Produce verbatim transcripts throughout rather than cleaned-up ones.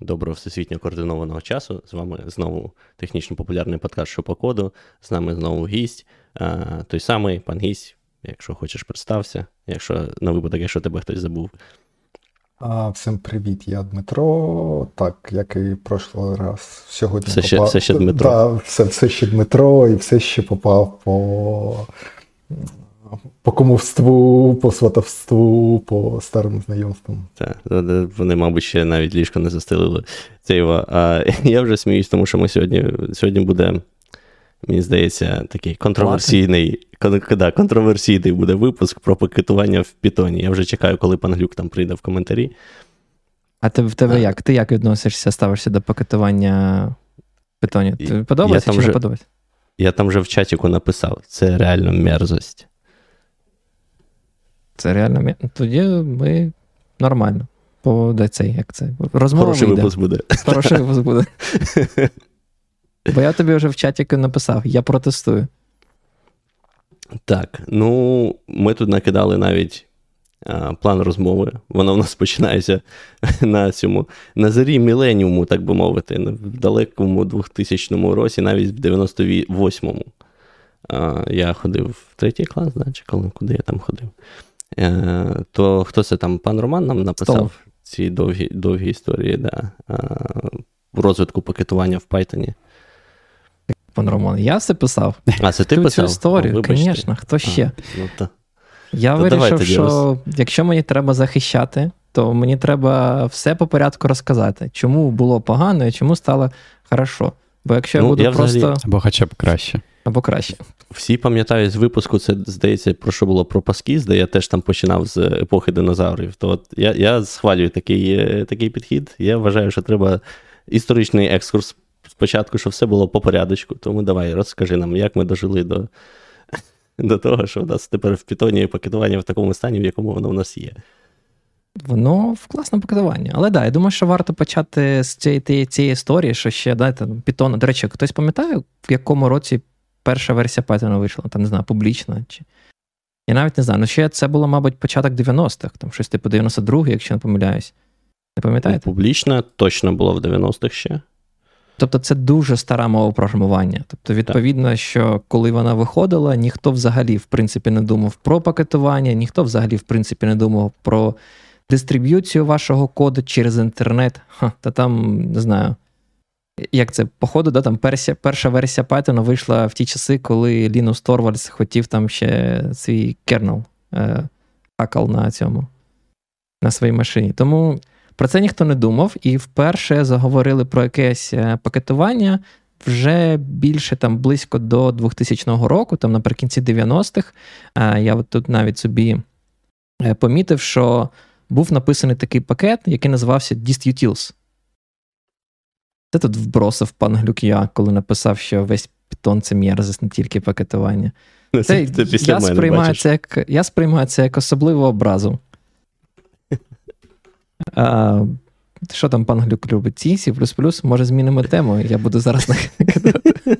Доброго всесвітньо координованого часу. З вами знову технічно-популярний подкаст «Що по коду». З нами знову гість. А, той самий пан гість, якщо хочеш, представся. Якщо на випадок, якщо тебе хтось забув. А, всім привіт, я Дмитро. Так, як і прошлий раз. Сьогодні все, попав... ще, все ще Дмитро. Да, все, все ще Дмитро і все ще попав по... По кумовству, по сватовству, по старим знайомствам. Так, вони, мабуть, ще навіть ліжко не застелили. Це його. А я вже сміюсь, тому що ми сьогодні, сьогодні буде, мені здається, такий контроверсійний, кон, да, контроверсійний буде випуск про пакетування в Python. Я вже чекаю, коли пан Глюк там прийде в коментарі. А ти в тебе а. як? Ти як відносишся, ставишся до пакетування в Python? Тобі подобається чи вже, не подобається? Я там вже в чатіку написав, це реально мерзость. Це реально. Тоді ми нормально. По де цей, як це? Розмова вийде. Хороший випуск буде. Хороший випуск буде. Бо я тобі вже в чаті написав, я протестую. Так, ну, ми тут накидали навіть а, план розмови. Вона в нас починається на цьому, на зорі міленіуму, так би мовити, в далекому двохтисячному році, навіть в дев'яносто восьмому. А, я ходив в третій клас, да, чи коли, куди я там ходив. То хто це там, пан Роман нам написав Стол. Ці довгі, довгі історії, да, в розвитку пакетування в Python. Пан Роман, я все писав? А, це ти писав? Цю історію, звісно, хто ще? А, ну, та. Я та вирішив, що роз... якщо мені треба захищати, то мені треба все по порядку розказати, чому було погано і чому стало хорошо. Бо якщо ну, я буду я просто... Взагалі... Або хоча б краще. Або краще. Всі пам'ятають з випуску, це, здається, про що було про паскіз, де я теж там починав з епохи динозаврів. То от я, я схвалюю такий, такий підхід. Я вважаю, що треба історичний екскурс спочатку, що все було по порядочку. Тому давай, розкажи нам, як ми дожили до, до того, що в нас тепер в Python пакетування в такому стані, в якому воно в нас є. Воно в класному пакетуванні. Але да, я думаю, що варто почати з цієї, цієї історії, що ще, дайте, Python, до речі, хтось пам'ятає, в якому році перша версія Python вийшла, там, не знаю, публічна. Чи... Я навіть не знаю. Ну, ще це було, мабуть, початок дев'яностих, там, щось типу дев'яносто другий, якщо не помиляюсь. Не пам'ятаєте? Ну, публічна точно була в дев'яностих ще. Тобто це дуже стара мова програмування. Тобто, відповідно, так. Що коли вона виходила, ніхто взагалі, в принципі, не думав про пакетування, ніхто взагалі, в принципі, не думав про дистриб'юцію вашого коду через інтернет. Ха, та там, не знаю... Як це, походу, да, там перся, перша версія Python вийшла в ті часи, коли Лінус Торвальдс хотів там ще свій кернел е, хакал на цьому, на своїй машині. Тому про це ніхто не думав, і вперше заговорили про якесь пакетування вже більше там близько до двохтисячного року, там наприкінці дев'яностих. Е, я от тут навіть собі помітив, що був написаний такий пакет, який називався DistUtils. Це тут вбросив пан Глюк я, коли написав, що весь Python – це мерзость, не тільки пакетування. Це, це, це після я, мене, сприймаю це як, я сприймаю це як особливу образу. А, що там пан Глюк любить? Ці, Сі, плюс-плюс, може змінимо тему, я буду зараз накидати.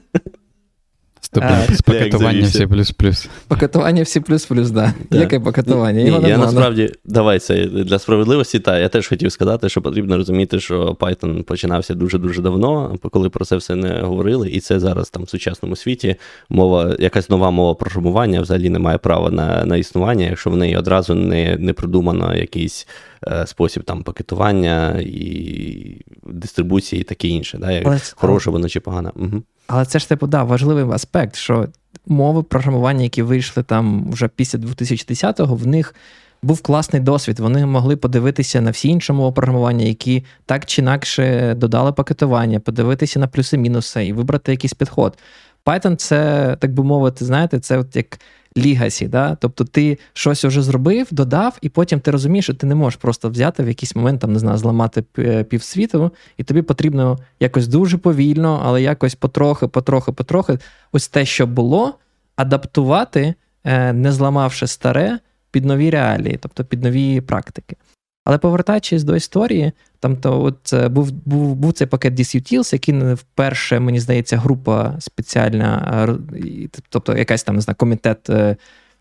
З пакетування всі плюс-плюс. Пакетування всі плюс-плюс, так. Яке пакетування? Ні, я насправді, давай це для справедливості, та я теж хотів сказати, що потрібно розуміти, що Python починався дуже-дуже давно, коли про це все не говорили, і це зараз там в сучасному світі мова, якась нова мова програмування взагалі не має права на, на існування, якщо в неї одразу не, не придумано якийсь е, спосіб там пакетування і дистрибуції і таке інше, да, як хороше воно чи погано. Угу. Але це ж, типу, да, важливий аспект, що мови програмування, які вийшли там вже після дві тисячі десятого, в них був класний досвід. Вони могли подивитися на всі інші мови програмування, які так чи інакше додали пакетування, подивитися на плюси-мінуси і вибрати якийсь підход. Python – це, так би мовити, знаєте, це от як лігасі, да? Тобто ти щось вже зробив, додав, і потім ти розумієш, що ти не можеш просто взяти в якийсь момент, там, не знаю, зламати півсвіту, і тобі потрібно якось дуже повільно, але якось потрохи, потрохи, потрохи ось те, що було, адаптувати, не зламавши старе, під нові реалії, тобто під нові практики. Але повертаючись до історії, там то от був, був, був цей пакет DistUtils, який вперше, мені здається, група спеціальна, тобто якась там, не знаю, комітет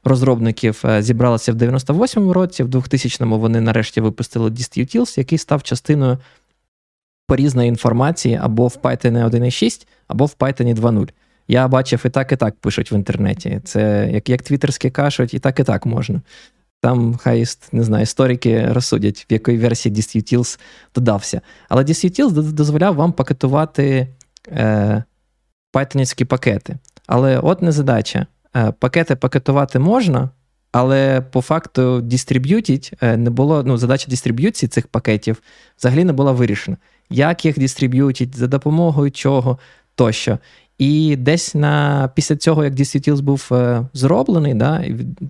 розробників зібралася в дев'яносто восьмому році, в двохтисячному вони нарешті випустили DistUtils, який став частиною порізної інформації або в Python один шість, або в Python два нуль. Я бачив, і так, і так пишуть в інтернеті. Це як, як твіттерські кажуть, і так, і так можна. Там хай, не знаю, історики розсудять, в якій версії DistUtils додався. Але DistUtils дозволяв вам пакетувати е, пайтонівські пакети. Але от не задача. Е, пакети пакетувати можна, але по факту дистриб'ютить не було, ну, задача дистриб'юції цих пакетів взагалі не була вирішена. Як їх дистриб'ютить, за допомогою чого, тощо. І десь на, після цього, як DistUtils був е, зроблений, да,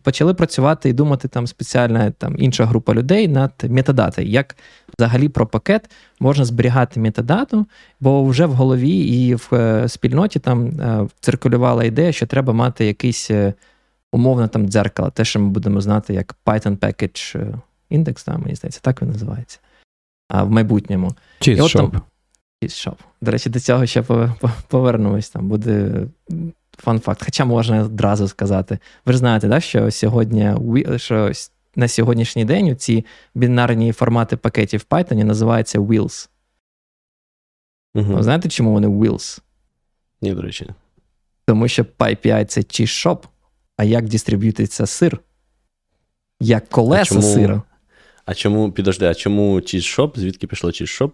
почали працювати і думати там спеціальна там, інша група людей над метадатою. Як взагалі про пакет можна зберігати метадату, бо вже в голові і в е, спільноті там е, циркулювала ідея, що треба мати якийсь е, умовно там дзеркало, те, що ми будемо знати як Python Package Index, да, мені здається, так він називається, а в майбутньому. Cheese Shop. Cheese Shop. До речі, до цього ще повернусь, там буде фан-факт, хоча можна одразу сказати. Ви ж знаєте, да, що сьогодні, що на сьогоднішній день ці бінарні формати пакетів в Python називаються Wheels. Угу. Знаєте, чому вони Wheels? Ні, до речі. Тому що PyPI – це Cheese Shop, а як дистриб'ютиться сир? Як колеса а чому, сиру. А чому, підожди, а чому Cheese Shop? Звідки пішло Cheese Shop?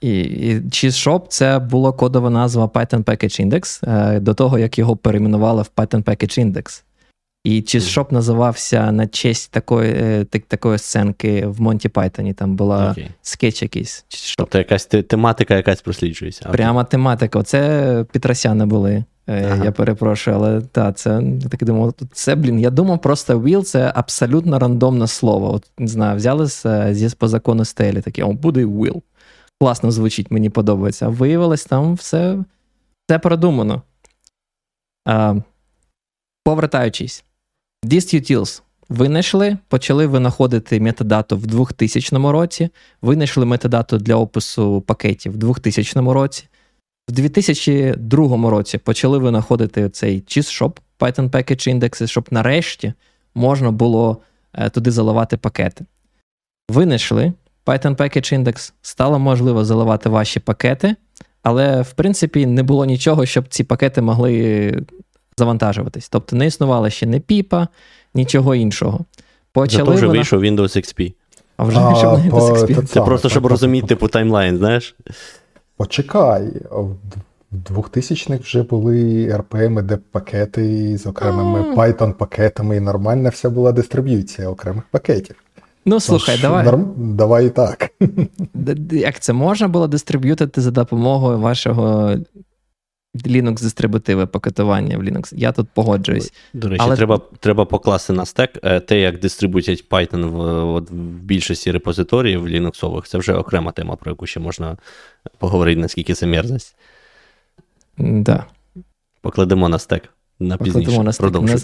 І, і Cheese Shop – це була кодова назва Python Package Index, е, до того, як його перейменували в Python Package Index. І Cheese Shop mm. називався на честь такої, е, так, такої сценки в Монті Пайтоні. Там була okay. скетч якийсь. Тобто якась тематика якась просліджується. Пряма тематика. Оце Петросяни були. Ага. Я перепрошую, але та, це, я так думав, це, блін, я думав, просто Wheel – це абсолютно рандомне слово. От, не знаю, взяли з, зі по закону стелі, такі, о, буде Wheel. Класно звучить, мені подобається. А виявилось, там все, все продумано. А, повертаючись, DistUtils винайшли, почали винаходити метадату в двохтисячному році, винайшли метадату для опису пакетів в двохтисячному році, в дві тисячі другому році почали винаходити цей Cheese Shop, Python Package Index, щоб нарешті можна було е, туди заливати пакети. Винайшли Python Package Index, стало можливо заливати ваші пакети, але, в принципі, не було нічого, щоб ці пакети могли завантажуватись. Тобто не існувало ще не піпа, нічого іншого. Почали Зато вже вона... вийшов Windows ікс пі. А вже а, вийшов Windows по... ікс пі. Це, Це просто, щоб розуміти, типу, таймлайн, знаєш? Почекай, в двохтисячних вже були РПМ, де пакети з окремими mm. Python-пакетами, і нормальна вся була дистриб'юція окремих пакетів. Ну, слухай, Тож, давай. Норм... Давай і так. Як це можна було дистриб'ютити за допомогою вашого Linux-дистрибутиви, пакетування в Linux? Я тут погоджуюсь. До речі, Але... треба, треба покласти на стек те, як дистрибутять Python в, от, в більшості репозиторіїв Linux-ових. Це вже окрема тема, про яку ще можна поговорити, наскільки це мерзость. Да. Покладемо на стек на Покладемо пізніше. На стек. Продовжуй.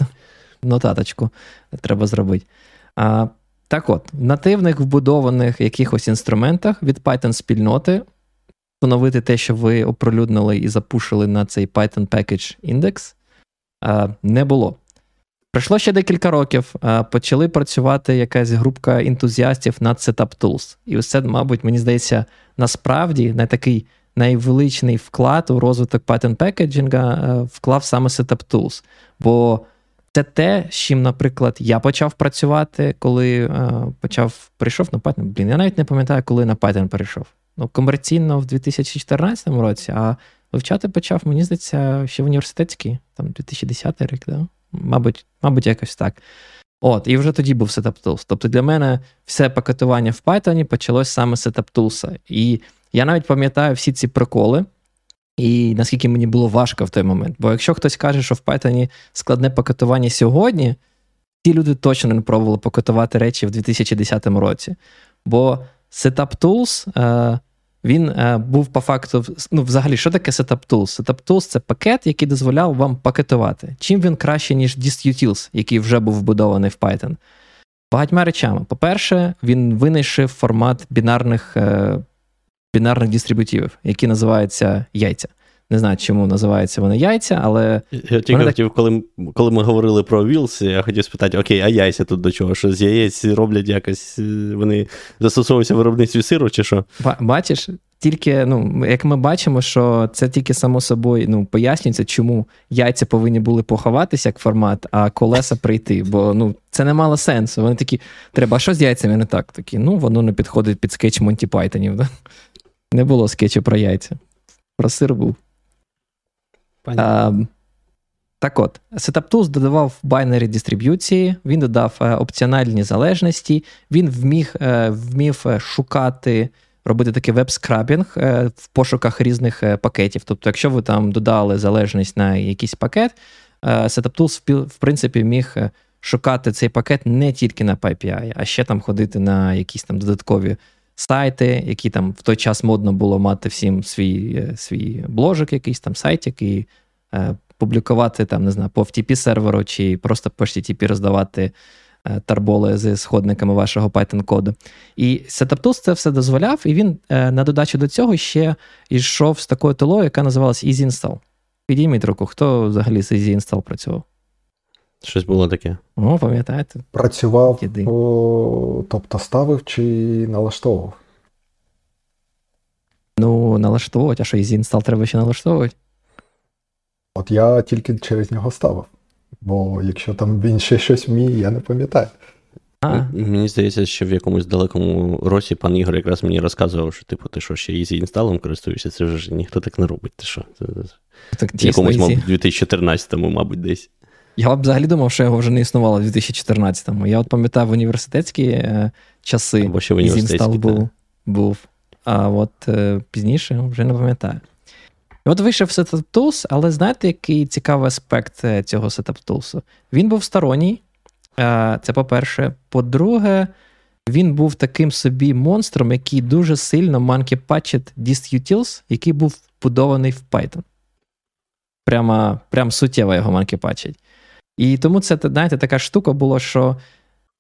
Нотаточку треба зробити. А... Так от, в нативних вбудованих якихось інструментах від Python-спільноти встановити те, що ви оприлюднили і запушили на цей Python Package Index, не було. Пройшло ще декілька років, почали працювати якась групка ентузіастів над setuptools. І ось це, мабуть, мені здається, насправді на такий найвеличний вклад у розвиток Python пекеджінга вклав саме setuptools. Бо це те, з чим, наприклад, я почав працювати, коли е, почав, прийшов на Python. Блін, я навіть не пам'ятаю, коли на Python перейшов. Ну, комерційно в дві тисячі чотирнадцятому році, а вивчати почав, мені здається, ще в університетській, там дві тисячі десятий рік, да? Мабуть, мабуть, якось так. От, і вже тоді був setuptools. Тобто для мене все пакетування в Python почалось саме з setuptools. І я навіть пам'ятаю всі ці приколи, і наскільки мені було важко в той момент. Бо якщо хтось каже, що в Python складне пакетування сьогодні, ті люди точно не пробували пакетувати речі в дві тисячі десятому році. Бо setuptools, він був по факту... Ну, взагалі, що таке setuptools? Setuptools – це пакет, який дозволяв вам пакетувати. Чим він краще, ніж DistUtils, який вже був вбудований в Python? Багатьма речами. По-перше, він винайшов формат бінарних... бінарних дистрибутивів, які називаються яйця. Не знаю, чому називаються вони яйця, але... Я тільки так... хотів, коли, коли ми говорили про Wheels, я хотів спитати, окей, а яйця тут до чого? Що з яєць роблять якось, вони застосовуються в виробництві сиру, чи що? Бачиш, тільки, ну, як ми бачимо, що це тільки само собою, ну, пояснюється, чому яйця повинні були поховатися як формат, а колеса прийти, бо, ну, це не мало сенсу. Вони такі, треба, а що з яйцями не так? Такі, ну, воно не підходить під скетч Монті Пайтонів, да? Не було скетчу про яйця. Про сир був. А, так от, setuptools додавав байнері дистриб'юції, він додав е, опціональні залежності, він вміг, е, вмів шукати, робити такий веб-скрабінг е, в пошуках різних е, пакетів. Тобто, якщо ви там додали залежність на якийсь пакет, е, setuptools, в, в принципі, міг шукати цей пакет не тільки на PyPI, а ще там ходити на якісь там додаткові сайти, які там в той час модно було мати всім свій, свій бложик, якийсь там сайт, який е, публікувати там, не знаю, по еф ті пі-серверу чи просто по ейч ті ті пі роздавати е, тарболи зі сходниками вашого Python-коду. І setuptools це все дозволяв, і він е, на додачу до цього ще йшов з такою тулою, яка називалась easy install. Підійміть руку, хто взагалі з easy install працював? Щось було таке. О, пам'ятаєте? Працював, о, тобто ставив чи налаштовував? Ну, налаштовувати, а що, easy install треба ще налаштовувати? От я тільки через нього ставив. Бо якщо там він ще щось вміє, я не пам'ятаю. А. Мені здається, що в якомусь далекому росі пан Ігор якраз мені розказував, що типу, ти що, ще easy install користуєшся? Це вже ніхто так не робить, ти що? Так, в якомусь, мабуть, дві тисячі чотирнадцятому, мабуть, десь. Я взагалі думав, що його вже не існувало в дві тисячі чотирнадцятому. Я от пам'ятав університетські е, часи, і install був, був. А от е, пізніше вже не пам'ятаю. І от вийшов setuptools, але знаєте, який цікавий аспект цього setuptools? Він був сторонній, е, це по-перше. По-друге, він був таким собі монстром, який дуже сильно манкі-патчить DistUtils, який був вбудований в Python. Прямо, прям суттєво його манкі-патчить. І тому це, знаєте, така штука була, що,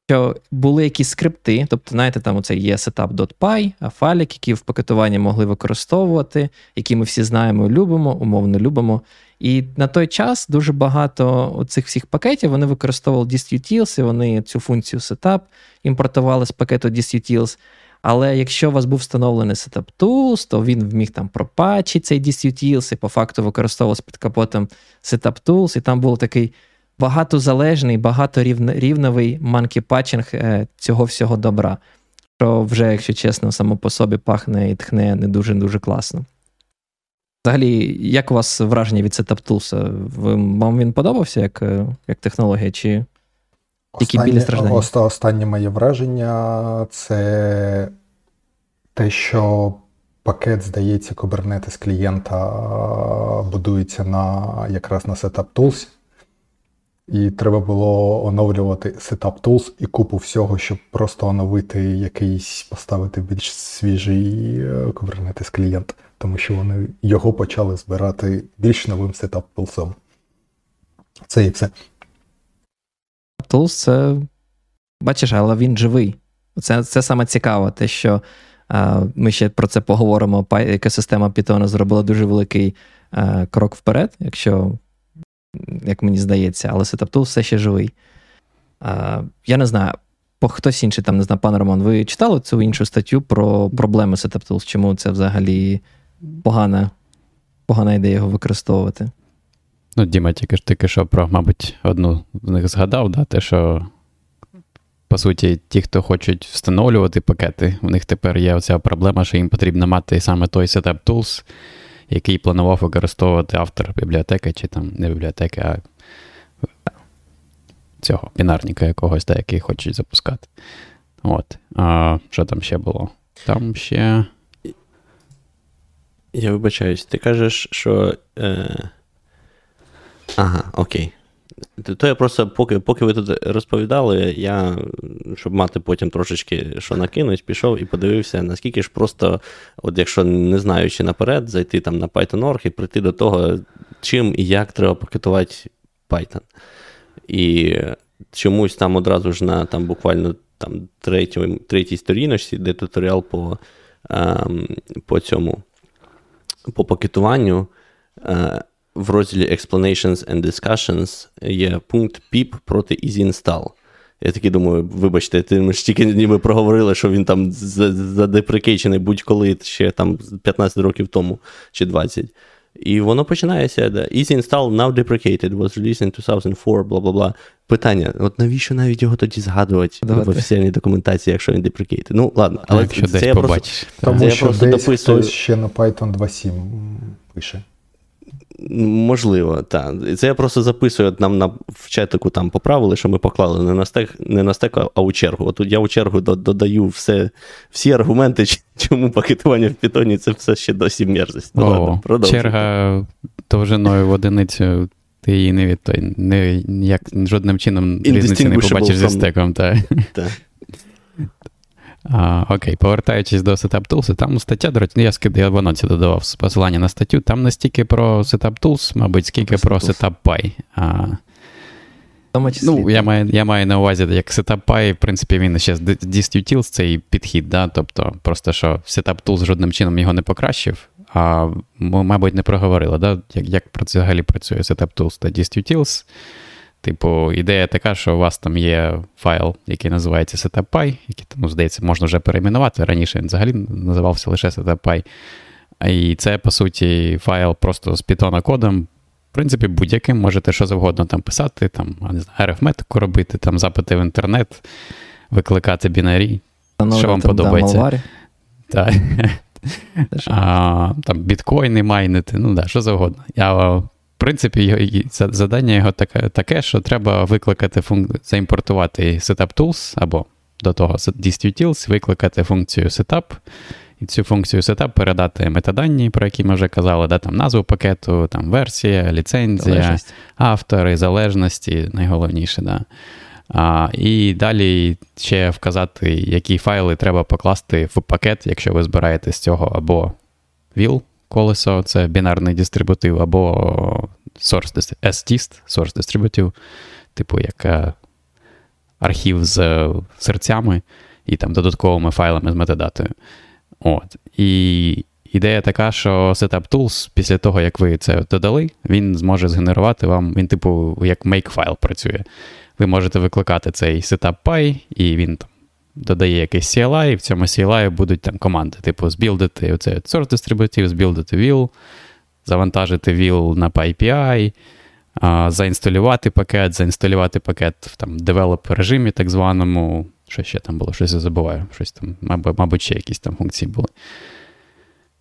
що були якісь скрипти, тобто, знаєте, там оце є setup.py, файлик, які в пакетуванні могли використовувати, які ми всі знаємо, любимо, умовно любимо. І на той час дуже багато цих всіх пакетів, вони використовували distutils, і вони цю функцію setup імпортували з пакету distutils. Але якщо у вас був встановлений setuptools, то він вміг там пропатчити цей distutils, і по факту використовував під капотом setuptools, і там був такий багатозалежний, багаторівневий манкі-патчинг е, цього всього добра, що вже, якщо чесно, само по собі пахне і тхне не дуже-дуже класно. Взагалі, як у вас враження від setuptools? Вам він подобався як, як технологія, чи тільки білі страждання? Останнє моє враження – це те, що пакет, здається, Kubernetes клієнта будується на, якраз на setuptools. І треба було оновлювати setuptools і купу всього, щоб просто оновити якийсь, поставити більш свіжий Kubernetes клієнт, тому що вони його почали збирати більш новим setuptoolsом. Це і все. Setuptools, це, бачиш, але він живий. Це, це саме цікаво, те, що а, ми ще про це поговоримо. Екосистема Python зробила дуже великий а, крок вперед, якщо... як мені здається, але setuptools все ще живий. А, я не знаю, хтось інший там, не знаю, пан Роман, ви читали цю іншу статтю про проблеми setuptools? Чому це взагалі погана, погана ідея його використовувати? Ну, Діма, тільки ж тільки що про, мабуть, одну з них згадав, да? Те, що по суті, ті, хто хочуть встановлювати пакети, у них тепер є оця проблема, що їм потрібно мати саме той setuptools, який планував використовувати автор бібліотеки, чи там не бібліотеки, а цього бінарника якогось, да, який хочуть запускати. От. А що там ще було? Там ще... Я вибачаюсь, ти кажеш, що... Е... Ага, окей. То я просто, поки, поки ви тут розповідали, я, щоб мати потім трошечки що накинуть, пішов і подивився, наскільки ж просто, от якщо не знаючи наперед, зайти там на Python.org і прийти до того, чим і як треба пакетувати Python. І чомусь там одразу ж на там, буквально там, третій, третій сторіночці, де туторіал по, по цьому, по пакетуванню, в розділі Explanations and Discussions є пункт піп проти easy_install. Я таки думаю, вибачте, ти, ми ж тільки ніби проговорили, що він там задеприкейчений будь-коли ще там п'ятнадцять років тому чи двадцять. І воно починається, да. Easy install now deprecated, was released in two thousand four, бла-бла-бла. Питання, от навіщо навіть його тоді згадувати Давайте. в офіційній документації, якщо він deprecated? Ну, ладно, але якщо це, це я побачиш. просто, Тому це що я просто дописую. Хтось ще на Python два сім пише. Можливо, так. Це я просто записую, нам на, в чатику там поправили, що ми поклали не на стек, не на стек, а у чергу. От я у чергу додаю все, всі аргументи, чому пакетування в Python це все ще досі мерзость. О, ладно, черга довжиною в одиницю, ти її не від той, не, як, жодним чином різниці не побачиш зі стеком. Так. Та. А, окей, повертаючись до setuptools, там стаття, до речі, я скидав, воно це додавав посилання на статтю, там не стільки про setuptools, мабуть, скільки про setup.py. Ну, я маю, я маю на увазі, як setup.py, в принципі, він ще з DistUtils, цей підхід, да? Тобто просто, що setuptools жодним чином його не покращив, а ми, мабуть, не проговорили, да? як, як взагалі працює setuptools та DistUtils. Типу, ідея така, що у вас там є файл, який називається setup.py, який, ну, здається, можна вже перейменувати. Раніше він взагалі називався лише setup.py. І це, по суті, файл просто з Python-кодом, в принципі, будь-яким. Можете що завгодно там писати, там, не знаю, арифметику робити, там, запити в інтернет, викликати бінарі, Становити, що вам подобається. Да, так. а, там, біткоїни майнити, ну да, що завгодно. Я... В принципі, завдання його таке, таке, що треба викликати функ... заімпортувати setuptools, або до того DistUtils, викликати функцію setup, і цю функцію setup передати метадані, про які ми вже казали, да, там назву пакету, там версія, ліцензія, залежність, автори, залежності, найголовніше, да. А, і далі ще вказати, які файли треба покласти в пакет, якщо ви збираєте з цього або wheel, колесо, це бінарний дистрибутив, або source, stist, source distributive, типу як архів з серцями і там додатковими файлами з метадатою. От. І ідея така, що setuptools, після того, як ви це додали, він зможе згенерувати вам, він типу як makefile працює. Ви можете викликати цей setup.py, і він там додає якийсь сі ел ай, і в цьому сі ел ай будуть там команди, типу збілдити оцей source distributive, збілдити wheel, завантажити wheel на PyPI, а, заінсталювати пакет, заінсталювати пакет в там девелоп-режимі так званому, що ще там було, щось я забуваю, щось там, мабуть, ще якісь там функції були.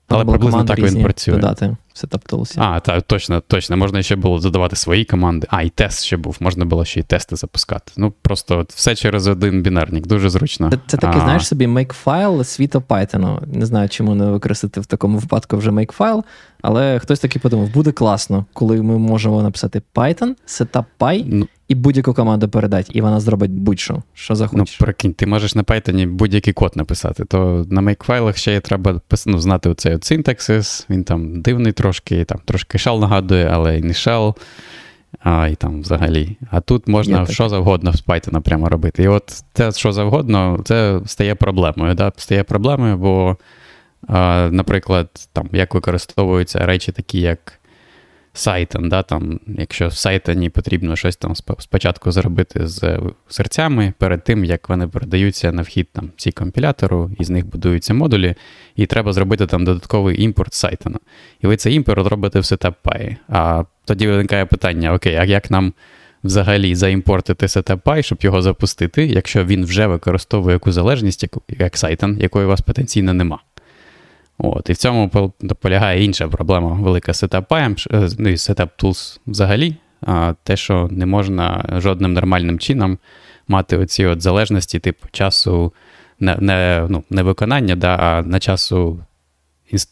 Але приблизно так він працює. Додати в setuptools. А, так, точно, точно. Можна ще було додавати свої команди. А, і тест ще був. Можна було ще і тести запускати. Ну, просто все через один бінарник. Дуже зручно. Це, це такий, а... знаєш собі, makefile світу Python. Не знаю, чому не використати в такому випадку вже makefile, але хтось таки подумав, буде класно, коли ми можемо написати Python, setup.py, ну, і будь-яку команду передати, і вона зробить будь-що, що захочеш. Ну, прикинь, ти можеш на Python будь-який код написати, то на makefile ще треба, ну, знати оцей от синтаксис, він там дивний трошки, там трошки shell нагадує, але і не shell, а, і там взагалі. А тут можна що завгодно з Python прямо робити. І от те, що завгодно, це стає проблемою, да? Стає проблемою, бо, а, наприклад, там, як використовуються речі такі, як Cython, да, там, якщо в Cython потрібно щось там спочатку зробити з серцями, перед тим, як вони передаються на вхід там C-компілятору, і з них будуються модулі, і треба зробити там додатковий імпорт Cython. І ви цей імпорт робите в setup.py. А тоді виникає питання, окей, а як нам взагалі заімпортити setup.py, щоб його запустити, якщо він вже використовує яку залежність, як Cython, якої у вас потенційно нема? От, і в цьому полягає інша проблема велика setup.py, ну і setuptools взагалі, а, те, що не можна жодним нормальним чином мати оці от залежності типу часу не, не, ну, не виконання, да, а на часу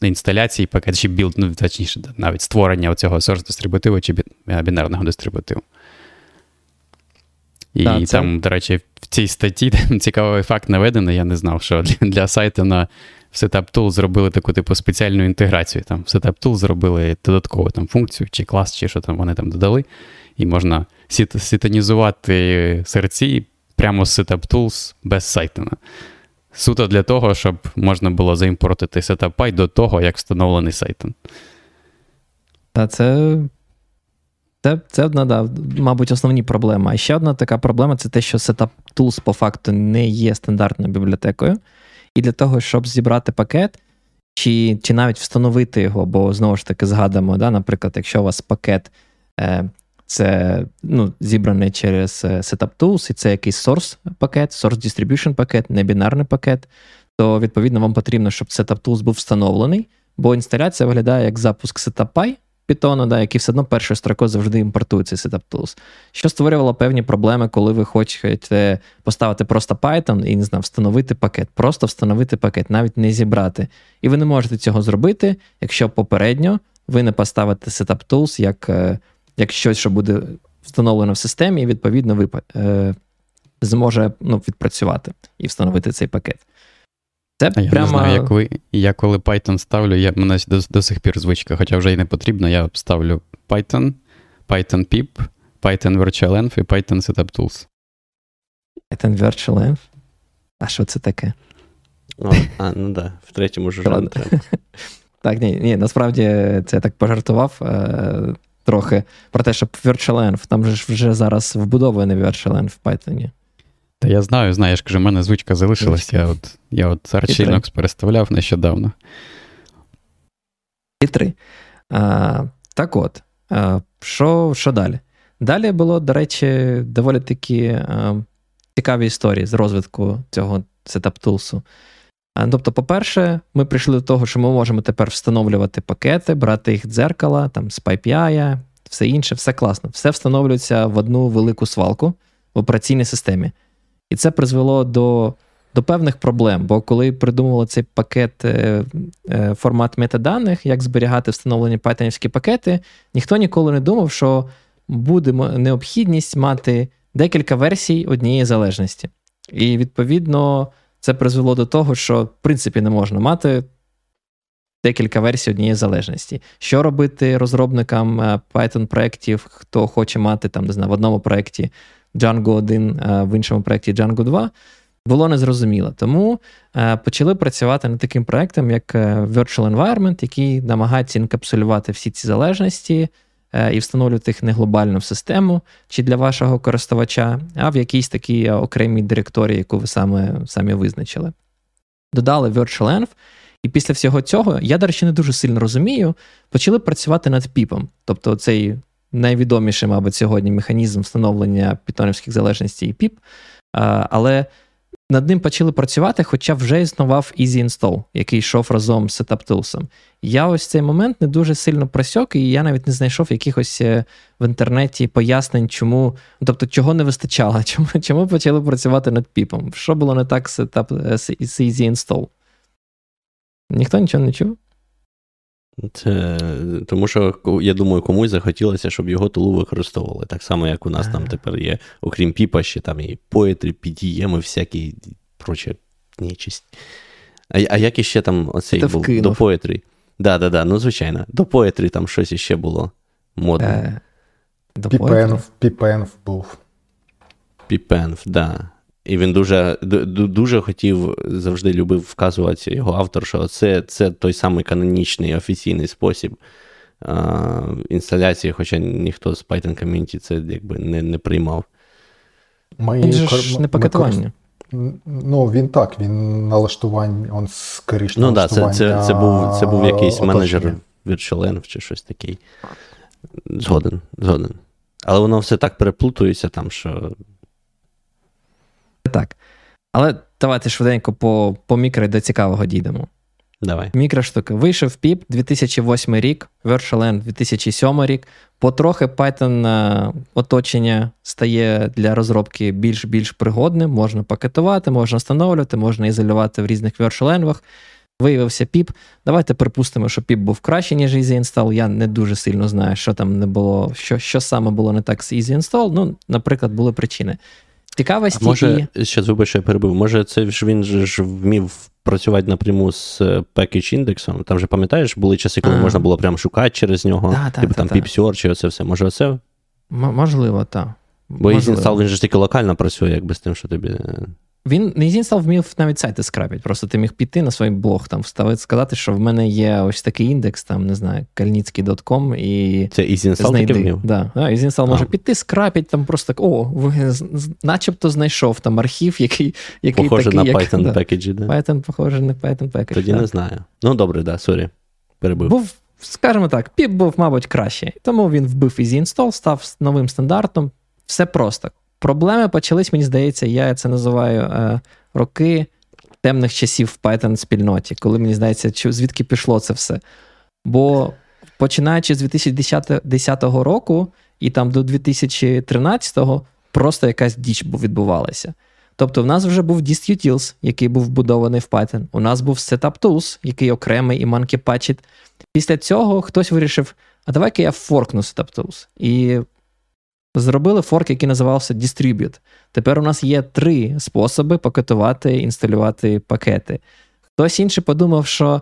інсталяції пакет чи білд, ну, точніше, навіть створення оцього source-дистрибутиву чи бінарного дистрибутиву. І да, це... там, до речі, в цій статті там цікавий факт наведений, я не знав, що для, для сайту на в setuptools зробили таку типу спеціальну інтеграцію. Там в setuptools зробили додаткову там функцію чи клас, чи що там вони там додали. І можна сітонізувати серці прямо з setuptools без сайтона. Суто для того, щоб можна було заімпортити setup.py до того, як встановлений сайтон. Та це, це, це одна, да, мабуть, основні проблеми. А ще одна така проблема – це те, що setuptools по факту не є стандартною бібліотекою. І для того, щоб зібрати пакет, чи, чи навіть встановити його, бо, знову ж таки, згадуємо, да, наприклад, якщо у вас пакет е, це, ну, зібраний через setuptools, і це якийсь source пакет, source distribution пакет, небінарний пакет, то, відповідно, вам потрібно, щоб setuptools був встановлений, бо інсталяція виглядає як запуск setup.py Python, да, який все одно першою строкою завжди імпортує цей setuptools, що створювало певні проблеми, коли ви хочете поставити просто Python і, не знаю, встановити пакет, просто встановити пакет, навіть не зібрати. І ви не можете цього зробити, якщо попередньо ви не поставите setuptools як, як щось, що буде встановлено в системі і, відповідно, ви е, зможе, ну, відпрацювати і встановити цей пакет. Це я прямо... не знаю, як ви. Я коли Python ставлю, я, мене до, до сих пір звичка, хоча вже й не потрібно, я ставлю Python, Python pip, Python virtualenv і Python setuptools. Python virtualenv? А що це таке? О, а, ну да, в третьому ж вже не треба. Так, ні, ні, насправді це я так пожартував е- трохи про те, що virtualenv, там же вже зараз вбудований virtualenv в Python. Та я знаю, знаю, я ж кажу, в мене звичка залишилась, я от, я от Arch Linux переставляв нещодавно. І три. А, так от, що далі? Далі було, до речі, доволі такі а, цікаві історії з розвитку цього setuptools. Тобто, по-перше, ми прийшли до того, що ми можемо тепер встановлювати пакети, брати їх дзеркала, там, з PyPI, все інше, все класно. Все встановлюється в одну велику свалку в операційній системі. І це призвело до, до певних проблем, бо коли придумували цей пакет, е, е, формат метаданих, як зберігати встановлені пайтонівські пакети, ніхто ніколи не думав, що буде необхідність мати декілька версій однієї залежності. І, відповідно, це призвело до того, що, в принципі, не можна мати декілька версій однієї залежності. Що робити розробникам Python-проєктів, хто хоче мати, там, не знаю, в одному проєкті Django один, в іншому проєкті Django два, було незрозуміло. Тому почали працювати над таким проєктом, як Virtual Environment, який намагається інкапсулювати всі ці залежності і встановлювати їх не глобально в систему чи для вашого користувача, а в якійсь такій окремій директорії, яку ви саме, самі визначили. Додали virtualenv, і після всього цього, я, до речі, не дуже сильно розумію, почали працювати над піпом, тобто цей найвідоміший, мабуть, сьогодні механізм встановлення пітонівських залежностей і піп, але над ним почали працювати, хоча вже існував easy install, який йшов разом з setuptools. Я ось цей момент не дуже сильно просьок, і я навіть не знайшов якихось в інтернеті пояснень, чому, тобто чого не вистачало, чому, чому почали працювати над піпом, що було не так з easy install. Ніхто нічого не чув? Це, тому що, я думаю, комусь захотілося, щоб його тулу використовували. Так само, як у нас там тепер є, окрім піпа, ще там і Poetry, пі ді ем і всякі прочі нечисть. А, а як іще там оцей був? До Poetry. Да, да, да, ну звичайно. До Poetry там щось іще було модне. PipenV, PipenV був. PipenV, да. І він дуже, дуже хотів, завжди любив вказувати його автор, що це, це той самий канонічний офіційний спосіб а, інсталяції, хоча ніхто з Python Community це якби не, не приймав. Ми, він же кор... ж не пакетування. Ми... Ну, він так, він налаштування, він скоріше ну, налаштування. Ну, да, так, це, це, це, це був якийсь оточення. Менеджер Virtualenv чи щось такий. Згоден, згоден. Але воно все так переплутується там, що... Так. Але давайте швиденько по, по мікро до цікавого дійдемо. Давай. Мікроштуки. Вийшов піп, дві тисячі восьмий рік, Virtualenv дві тисячі сьомий рік. Потрохи Python оточення стає для розробки більш-більш пригодним. Можна пакетувати, можна встановлювати, можна ізолювати в різних Virtualenv'ах. Виявився піп. Давайте припустимо, що піп був краще, ніж Easy Install. Я не дуже сильно знаю, що там не було, що, що саме було не так з Easy Install. Ну, наприклад, були причини. Цікавості. А може, ще звуби, що я перебив, може це ж він ж вмів працювати напряму з Package Індексом? Там же, пам'ятаєш, були часи, коли а. можна було прямо шукати через нього, да, типу та, там піп-сьорч чи оце все. Може оце? М- можливо, так. Бо Easy Install, він же тільки локально працює, якби з тим, що тобі Він не ізінстал вмів навіть сайти скрапити. Просто ти міг піти на свій блог, там вставити, сказати, що в мене є ось такий індекс, там, не знаю, кальницький крапка ком і це ізінстал таки вмів? Да. А, ізінстал може піти, скрапить, там просто, о, начебто знайшов там архів, який, який похоже такий, на Python як, Package, да? Python, похоже на Python Package. Тоді так. Не знаю. Ну, добре, да, сорі, перебив. Був, скажімо так, піп був, мабуть, краще. Тому він вбив ізінстал, став новим стандартом. Все просто. Проблеми почались, мені здається, я це називаю роки темних часів в Python-спільноті, коли, мені здається, звідки пішло це все. Бо починаючи з дві тисячі десятого року і там до дві тисячі тринадцятого просто якась діч відбувалася. Тобто в нас вже був DistUtils, який був вбудований в Python, у нас був setuptools, який окремий і monkey-патчить. Після цього хтось вирішив, а давай-ка я форкну setuptools. І зробили форк, який називався Distribute. Тепер у нас є три способи пакетувати, інсталювати пакети. Хтось інший подумав, що,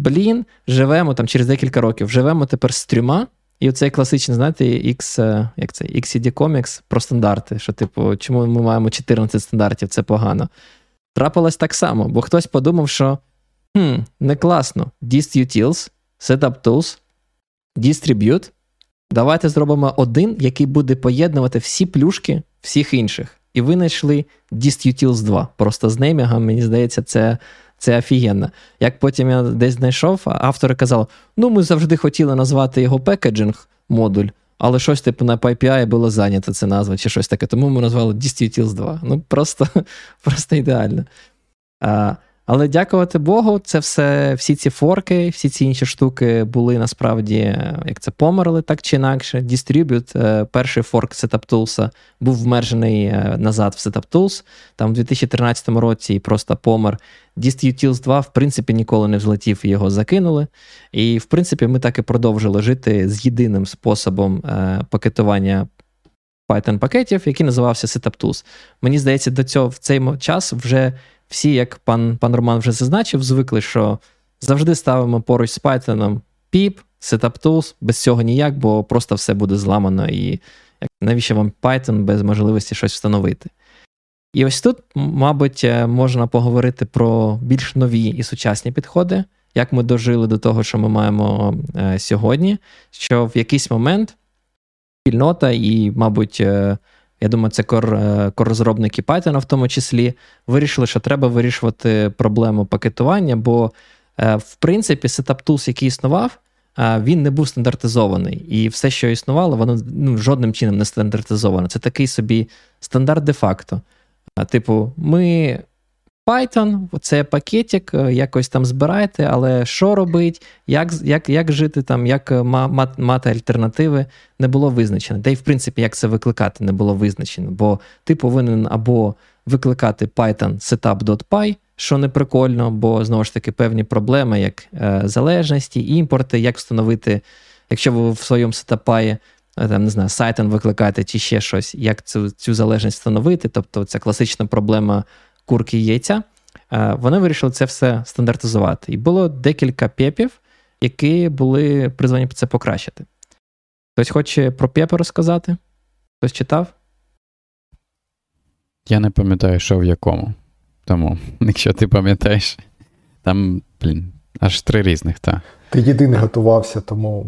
блін, живемо там через декілька років, живемо тепер з трьома, і оцей класичний, знаєте, X, як це, ікс і ді Comics про стандарти, що, типу, чому ми маємо чотирнадцять стандартів, це погано. Трапилось так само, бо хтось подумав, що, хм, не класно, DistUtils, setuptools, Distribute, давайте зробимо один, який буде поєднувати всі плюшки всіх інших. І ви знайшли DistUtils два. Просто з неймінгом, мені здається, це, це офігенно. Як потім я десь знайшов, автори казали, ну ми завжди хотіли назвати його packaging-модуль, але щось типу на PyPI було зайнято це назва чи щось таке, тому ми назвали DistUtils два. Ну просто, просто ідеально. А, але дякувати Богу, це все, всі ці форки, всі ці інші штуки були насправді, як це, померли так чи інакше. Distribute, перший форк setuptools, був вмержений назад в setuptools, там в дві тисячі тринадцятому році просто помер. DistUtils два, в принципі, ніколи не взлетів, його закинули. І, в принципі, ми так і продовжили жити з єдиним способом пакетування Python-пакетів, який називався setuptools. Мені здається, до цього в цей час вже всі, як пан, пан Роман вже зазначив, звикли, що завжди ставимо поруч з Python піп, setuptools, без цього ніяк, бо просто все буде зламано і навіщо вам Python без можливості щось встановити. І ось тут, мабуть, можна поговорити про більш нові і сучасні підходи, як ми дожили до того, що ми маємо е, сьогодні, що в якийсь момент спільнота і, мабуть, е, я думаю, це кор, корозробники Python в тому числі, вирішили, що треба вирішувати проблему пакетування, бо, в принципі, setuptools, який існував, він не був стандартизований. І все, що існувало, воно ну, жодним чином не стандартизовано. Це такий собі стандарт де-факто. Типу, ми Python, це пакетик, якось там збирайте, але що робить, як, як, як жити там, як мати альтернативи, не було визначено. Та й, в принципі, як це викликати, не було визначено. Бо ти повинен або викликати Python setup.py, що не прикольно, бо, знову ж таки, певні проблеми, як е, залежності, імпорти, як встановити, якщо ви в своєму setup.py, там, не знаю, Cython викликаєте чи ще щось, як цю, цю залежність встановити, тобто це класична проблема курки і яйця, вони вирішили це все стандартизувати. І було декілька пепів, які були призвані це покращити. Хтось хоче про пепи розказати? Хтось читав? Я не пам'ятаю, що в якому. Тому, якщо ти пам'ятаєш, там, блін, аж три різних, так. Ти єдиний готувався, тому...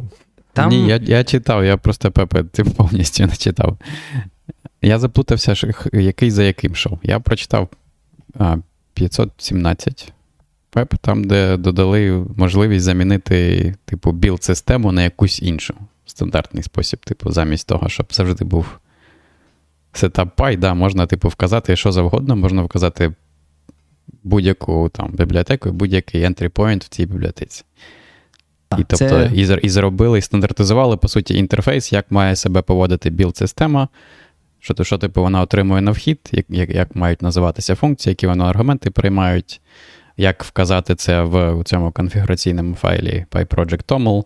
Там... Ні, я, я читав, я просто пепи тим повністю не читав. Я заплутався, який за яким йшов. Я прочитав А, п'ятсот сімнадцять пеп, там, де додали можливість замінити, типу, білд-систему на якусь іншу. Стандартний спосіб, типу, замість того, щоб завжди був setup.py, да, можна, типу, вказати що завгодно, можна вказати будь-яку, там, бібліотеку, будь-який entry-point в цій бібліотеці. А, і, тобто, це... і, і зробили, і стандартизували, по суті, інтерфейс, як має себе поводити білд-система, Що, що типу, вона отримує на вхід, як, як, як мають називатися функції, які вона аргументи приймають, як вказати це в у цьому конфігураційному файлі pyproject.toml,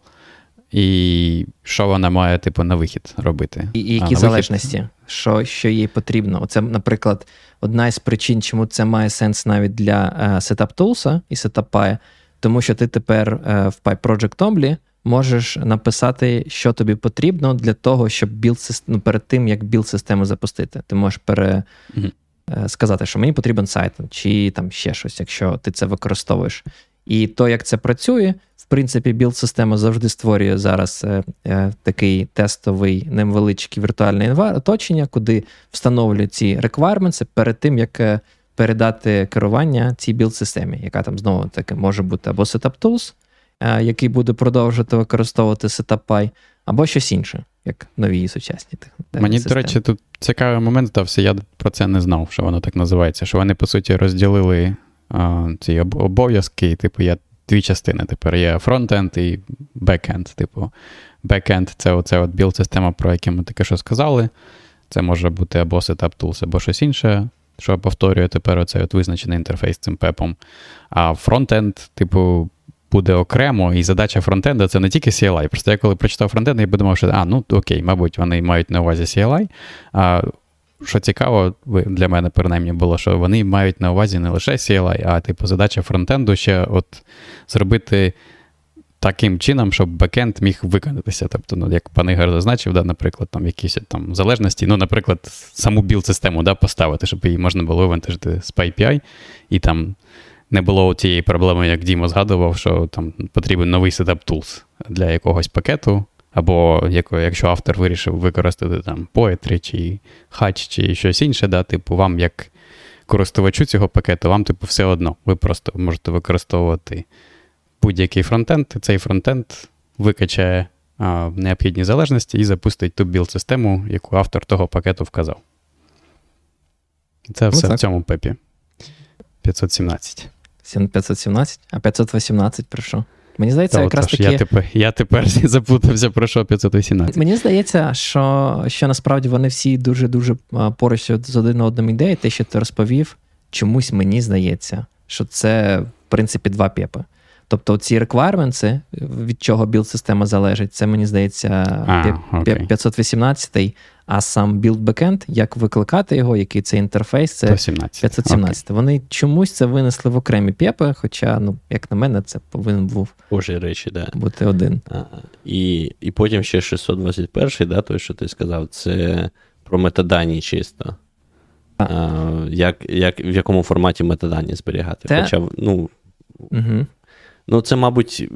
і що вона має типу, на вихід робити. І, і які а, залежності, вихід... що, що їй потрібно. Оце, наприклад, одна із причин, чому це має сенс навіть для uh, setuptools і setupy, тому що ти тепер uh, в pyproject.toml можеш написати, що тобі потрібно для того, щоб білд, ну, перед тим, як білд-систему запустити. Ти можеш пере, mm-hmm. сказати, що мені потрібен Cython, чи там ще щось, якщо ти це використовуєш. І то, як це працює, в принципі, білд-система завжди створює зараз е, е, такий тестовий невеличкий віртуальний оточення, куди встановлює ці requirements перед тим, як передати керування цій білд-системі, яка там знову таки може бути або setuptools, е, який буде продовжувати використовувати setup.py, або щось інше, як нові і сучасні технології. Мені, системи. До речі, тут цікавий момент стався, я про це не знав, що воно так називається, що вони, по суті, розділили а, ці обов'язки, типу, я дві частини тепер, є фронт-енд і бек-енд, типу, бек-енд – це оце от білд-система, про яку ми таке що сказали, це може бути або setup tools, або щось інше, що повторює тепер оцей от визначений інтерфейс цим пепом, а фронт-енд, типу, буде окремо, і задача фронтенда – це не тільки сі ел ай. Просто я коли прочитав фронтенд, я подумав, що, а, ну, окей, мабуть, вони мають на увазі сі ел ай. А що цікаво для мене, принаймні, було, що вони мають на увазі не лише сі ел ай, а, типу, задача фронтенду ще от зробити таким чином, щоб бекенд міг виконатися. Тобто, ну, як пан Ігор зазначив, да, наприклад, там якісь там залежності, ну, наприклад, саму білд-систему, да, поставити, щоб її можна було вивантажити з пі ай пі ай, і там не було тієї проблеми, як Діма згадував, що там потрібен новий setup tools для якогось пакету, або якщо автор вирішив використати там Poetry, чи Hatch, чи щось інше, да, типу, вам як користувачу цього пакету, вам типу все одно. Ви просто можете використовувати будь-який фронтенд, і цей фронтенд викачає а, необхідні залежності і запустить ту білд-систему, яку автор того пакету вказав. Це все О, в цьому пепі. п'ятсот сімнадцять. п'ятсот сімнадцять? А п'ятсот вісімнадцять про що? Мені здається, Та, якраз таки... Я тепер, я тепер запутався, про що п'ятсот вісімнадцять. Мені здається, що, що насправді вони всі дуже-дуже поруч з один одним ідеї. Те, що ти розповів, чомусь мені здається, що це, в принципі, два пепи. Тобто ці реквайрменти, від чого білд-система залежить, це, мені здається, а, п'ятсот вісімнадцятий, а сам білд-бекенд, як викликати його, який це інтерфейс, це п'ятсот сімнадцятий. Вони чомусь це винесли в окремі пепи, хоча, ну, як на мене, це повинен був Божі речі, да. бути один. А, і, і потім ще шістсот двадцять перший, да, той, що ти сказав, це про метадані чисто. А. А, як, як, в якому форматі метадані зберігати. Це... Хоча, ну... Угу. Ну, це, мабуть,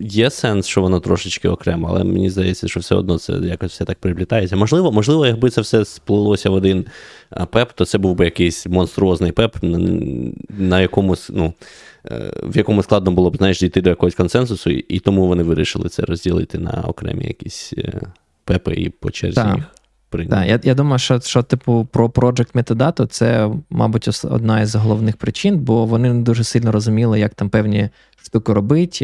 є сенс, що воно трошечки окремо, але мені здається, що все одно це якось все так приплітається. Можливо, можливо, якби це все сплилося в один пеп, то це був би якийсь монструозний пеп, на якомусь, ну, в якому складно було б, знаєш, дійти до якогось консенсусу, і тому вони вирішили це розділити на окремі якісь пепи і по черзі їх прийняти. Я, я думаю, що, що типу про Project Metadata це, мабуть, одна із головних причин, бо вони не дуже сильно розуміли, як там певні штуку робить,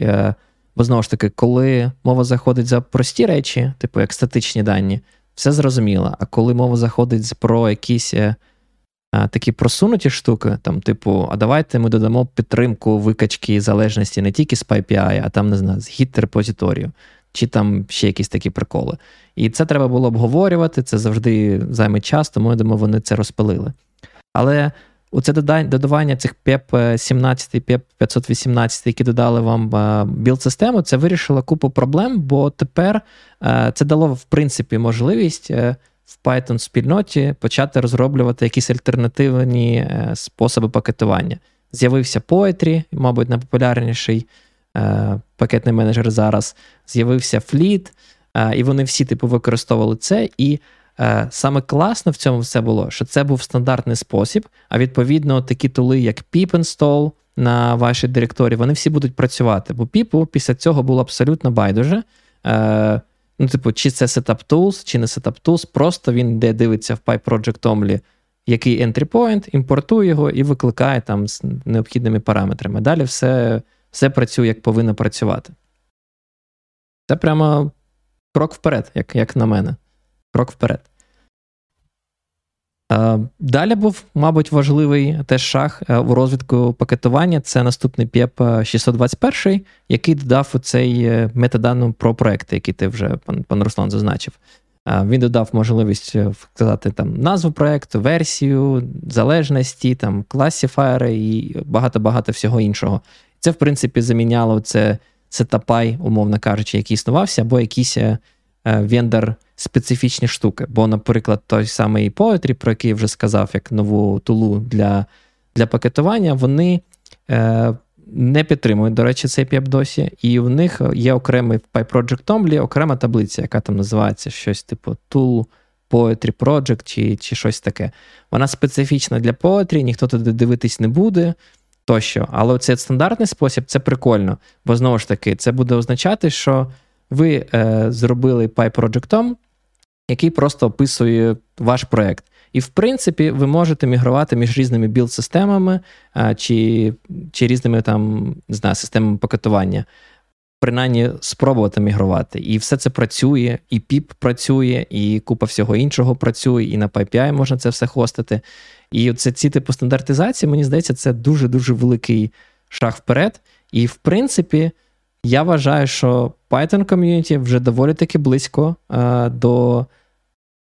бо, знову ж таки, коли мова заходить за прості речі, типу як статичні дані, все зрозуміло, а коли мова заходить про якісь а, такі просунуті штуки, там, типу, а давайте ми додамо підтримку викачки залежності не тільки з пі ай пі ай, а там, не знаю, з гіт-репозиторію, чи там ще якісь такі приколи. І це треба було обговорювати, це завжди займе час, тому, я думаю, вони це розпилили. Але оце додавання цих пеп сімнадцять, пеп п'ятсот вісімнадцять, які додали вам білд-систему, це вирішило купу проблем, бо тепер це дало, в принципі, можливість в Python-спільноті почати розроблювати якісь альтернативні способи пакетування. З'явився Poetry, мабуть, найпопулярніший пакетний менеджер зараз, з'явився Flit, і вони всі, типу, використовували це, і саме класно в цьому все було, що це був стандартний спосіб, а відповідно такі тули, як pip-install на вашій директорії, вони всі будуть працювати, бо піпу після цього було абсолютно байдуже. Е, ну, типу, чи це setuptools, чи не setuptools, просто він де дивиться в pyproject.toml, який entry point, імпортує його і викликає там з необхідними параметрами. Далі все, все працює, як повинно працювати. Це прямо крок вперед, як, як на мене. Крок вперед. Далі був, мабуть, важливий теж шаг у розвитку пакетування. Це наступний пеп шістсот двадцять перший, який додав у цей метадану про проекти, який ти вже, пан, пан Руслан, зазначив. Він додав можливість вказати там назву проекту, версію, залежності, там класифайери і багато-багато всього іншого. Це, в принципі, заміняло це setup.py, умовно кажучи, який існувався, або якийсь вендор специфічні штуки. Бо, наприклад, той самий Poetry, про який я вже сказав, як нову тулу для, для пакетування, вони е, не підтримують, до речі, цей пеп досі. І в них є окремий в pyproject.toml, окрема таблиця, яка там називається щось типу tool, Poetry Project чи, чи щось таке. Вона специфічна для Poetry, ніхто туди дивитись не буде, тощо. Але оцей стандартний спосіб, це прикольно. Бо, знову ж таки, це буде означати, що ви е, зробили PyProject.toml, який просто описує ваш проєкт. І, в принципі, ви можете мігрувати між різними білд-системами е, чи, чи різними там, не знаю, системами пакетування. Принаймні, спробувати мігрувати. І все це працює, і піп працює, і купа всього іншого працює, і на пі пі ай можна це все хостити. І це ці типу стандартизації, мені здається, це дуже-дуже великий шаг вперед. І, в принципі, я вважаю, що Python ком'юніті вже доволі таки близько а, до,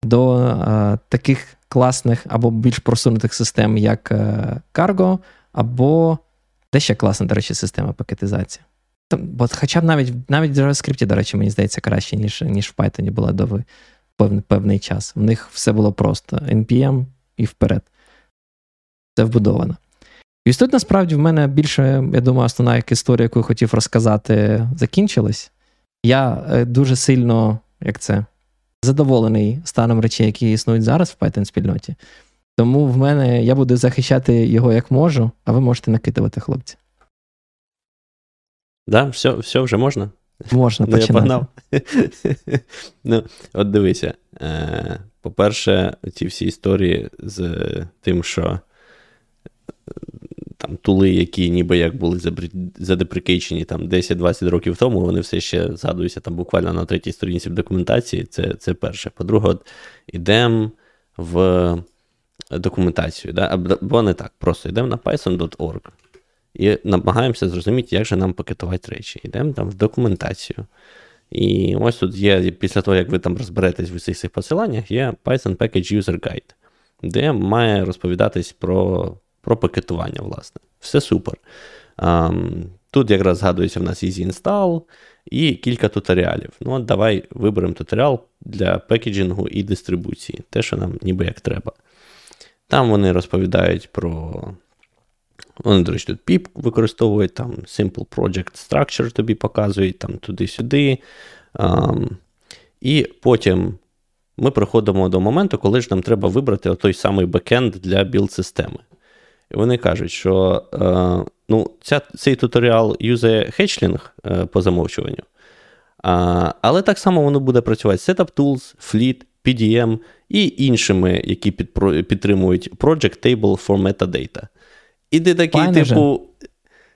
до а, таких класних або більш просунутих систем, як а, Cargo, або де ще класна, до речі, система пакетизації. Бо хоча б навіть, навіть в JavaScript, до речі, мені здається, краще, ніж, ніж в Python була до певний, певний час. В них все було просто. ен пі ем і вперед. Це вбудовано. І ось тут, насправді, в мене більше, я думаю, основна історія, яку я хотів розказати, закінчилась. Я дуже сильно, як це, задоволений станом речей, які існують зараз в Python-спільноті. Тому в мене, я буду захищати його як можу, а ви можете накидувати, хлопці. Да, все, все вже можна? Можна, починати. Я погнав. Ну, от дивися. По-перше, ці всі історії з тим, що там тули, які ніби як були задеприкейчені там десять-двадцять років тому, вони все ще згадуються там буквально на третій сторінці в документації. Це, це перше. По-друге, от ідемо в документацію. Да? Або не так, просто йдемо на python точка орг. І намагаємося зрозуміти, як же нам пакетувати речі. Йдемо там в документацію. І ось тут є, після того, як ви там розберетесь в усіх цих посиланнях, є Python Package User Guide, де має розповідатись про, про пакетування, власне. Все супер. Um, тут якраз згадується в нас easy install і кілька туторіалів. Ну от давай виберемо туторіал для пекеджингу і дистрибуції. Те, що нам ніби як треба. Там вони розповідають про... Вони, до речі, тут піп використовують, там Simple Project Structure тобі показують, там туди-сюди. Um, і потім ми приходимо до моменту, коли ж нам треба вибрати той самий бекенд для білд-системи. І вони кажуть, що е, ну, ця, цей туторіал юзає хечлінг е, по замовчуванню, а, але так само воно буде працювати з setuptools, Flit, пі ді ем і іншими, які підпро, підтримують Project Table for Metadata. І ти такий, файне типу,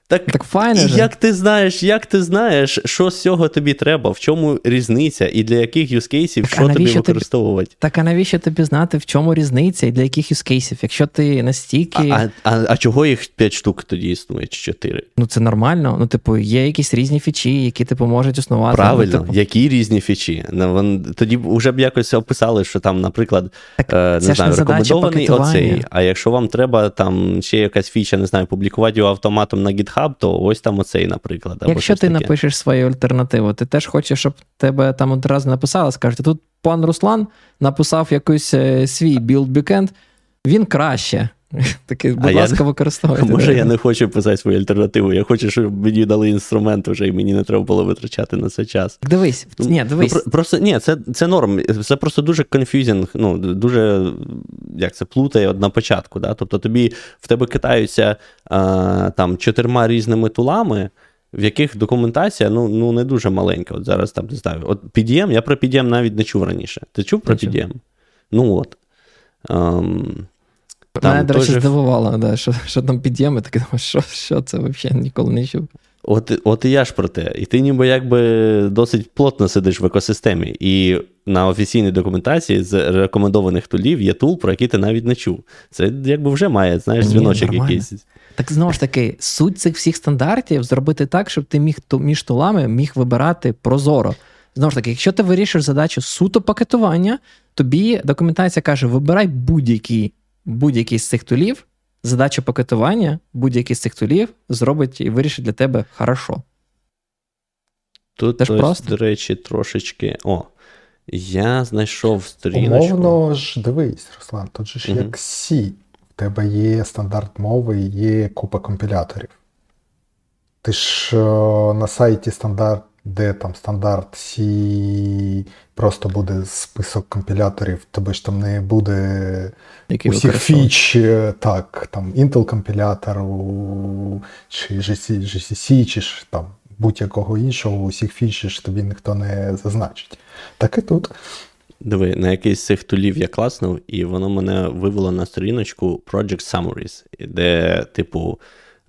так, так файне і як ти знаєш, як ти знаєш, що з цього тобі треба, в чому різниця і для яких юзкейсів, що тобі використовувати? Тобі, так, а навіщо тобі знати, в чому різниця і для яких юзкейсів, якщо ти настільки... А, а, а чого їх п'ять штук тоді існує, чи чотири? Ну, це нормально. Ну, типу, є якісь різні фічі, які, типу, можуть існувати. Правильно, ну, типу... які різні фічі? Тоді вже б якось описали, що там, наприклад, так, не знаю, не рекомендований оцей, а якщо вам треба там ще якась фіча, не знаю, публікувати його автоматом на GitHub, то ось там оцей, наприклад. Або якщо ти таке напишеш свою альтернативу, ти теж хочеш, щоб тебе там одразу написали, скажуть, тут пан Руслан написав якийсь свій білд-бікенд, він краще. Такий, будь а ласка, використовуйте. Може, так? Я не хочу писати свою альтернативу, я хочу, щоб мені дали інструмент вже, і мені не треба було витрачати на це час. Дивись, ні, дивись. Ну, просто, ні, це, це норм, це просто дуже confusing, ну, дуже, як це, плутає на початку, да? Тобто тобі, в тебе китаються а, там чотирма різними тулами, в яких документація, ну, ну не дуже маленька, от зараз там, не знаю, от пі ді ем, я про пі ді ем навіть не чув раніше. Ти чув про Нічого. пі ді ем? Ну, от. Ам... Там мене, до речі, же... здивувало, да, що, що там під'єми, так думаю, що, що це взагалі ніколи не чув. От, от і я ж про те. І ти ніби якби досить плотно сидиш в екосистемі. І на офіційній документації з рекомендованих тулів є тул, про який ти навіть не чув. Це якби вже має, знаєш, дзвіночок якийсь. Так знову ж таки, суть цих всіх стандартів зробити так, щоб ти міг між тулами міг вибирати прозоро. Знову ж таки, якщо ти вирішиш задачу суто пакетування, тобі документація каже, вибирай будь-який будь-який з цих тулів, задача пакетування, будь-який з цих тулів зробить і вирішить для тебе хорошо. Тут, ось, до речі, трошечки... О, Я знайшов сторіночку. Умовно ж, дивись, Руслан, тут же ж угу. як C. В тебе є стандарт мови, є купа компіляторів. Ти ж о, на сайті стандарт, де там стандарт C, просто буде список компіляторів, тобі ж там не буде які усіх фіч, так, там, Intel компілятору, чи джі сі сі, чи ж там будь-якого іншого, усіх фічів тобі ніхто не зазначить. Так і тут. Диви, на якийсь з цих тулів я класнув, і воно мене вивело на сторіночку Project Summaries, де, типу,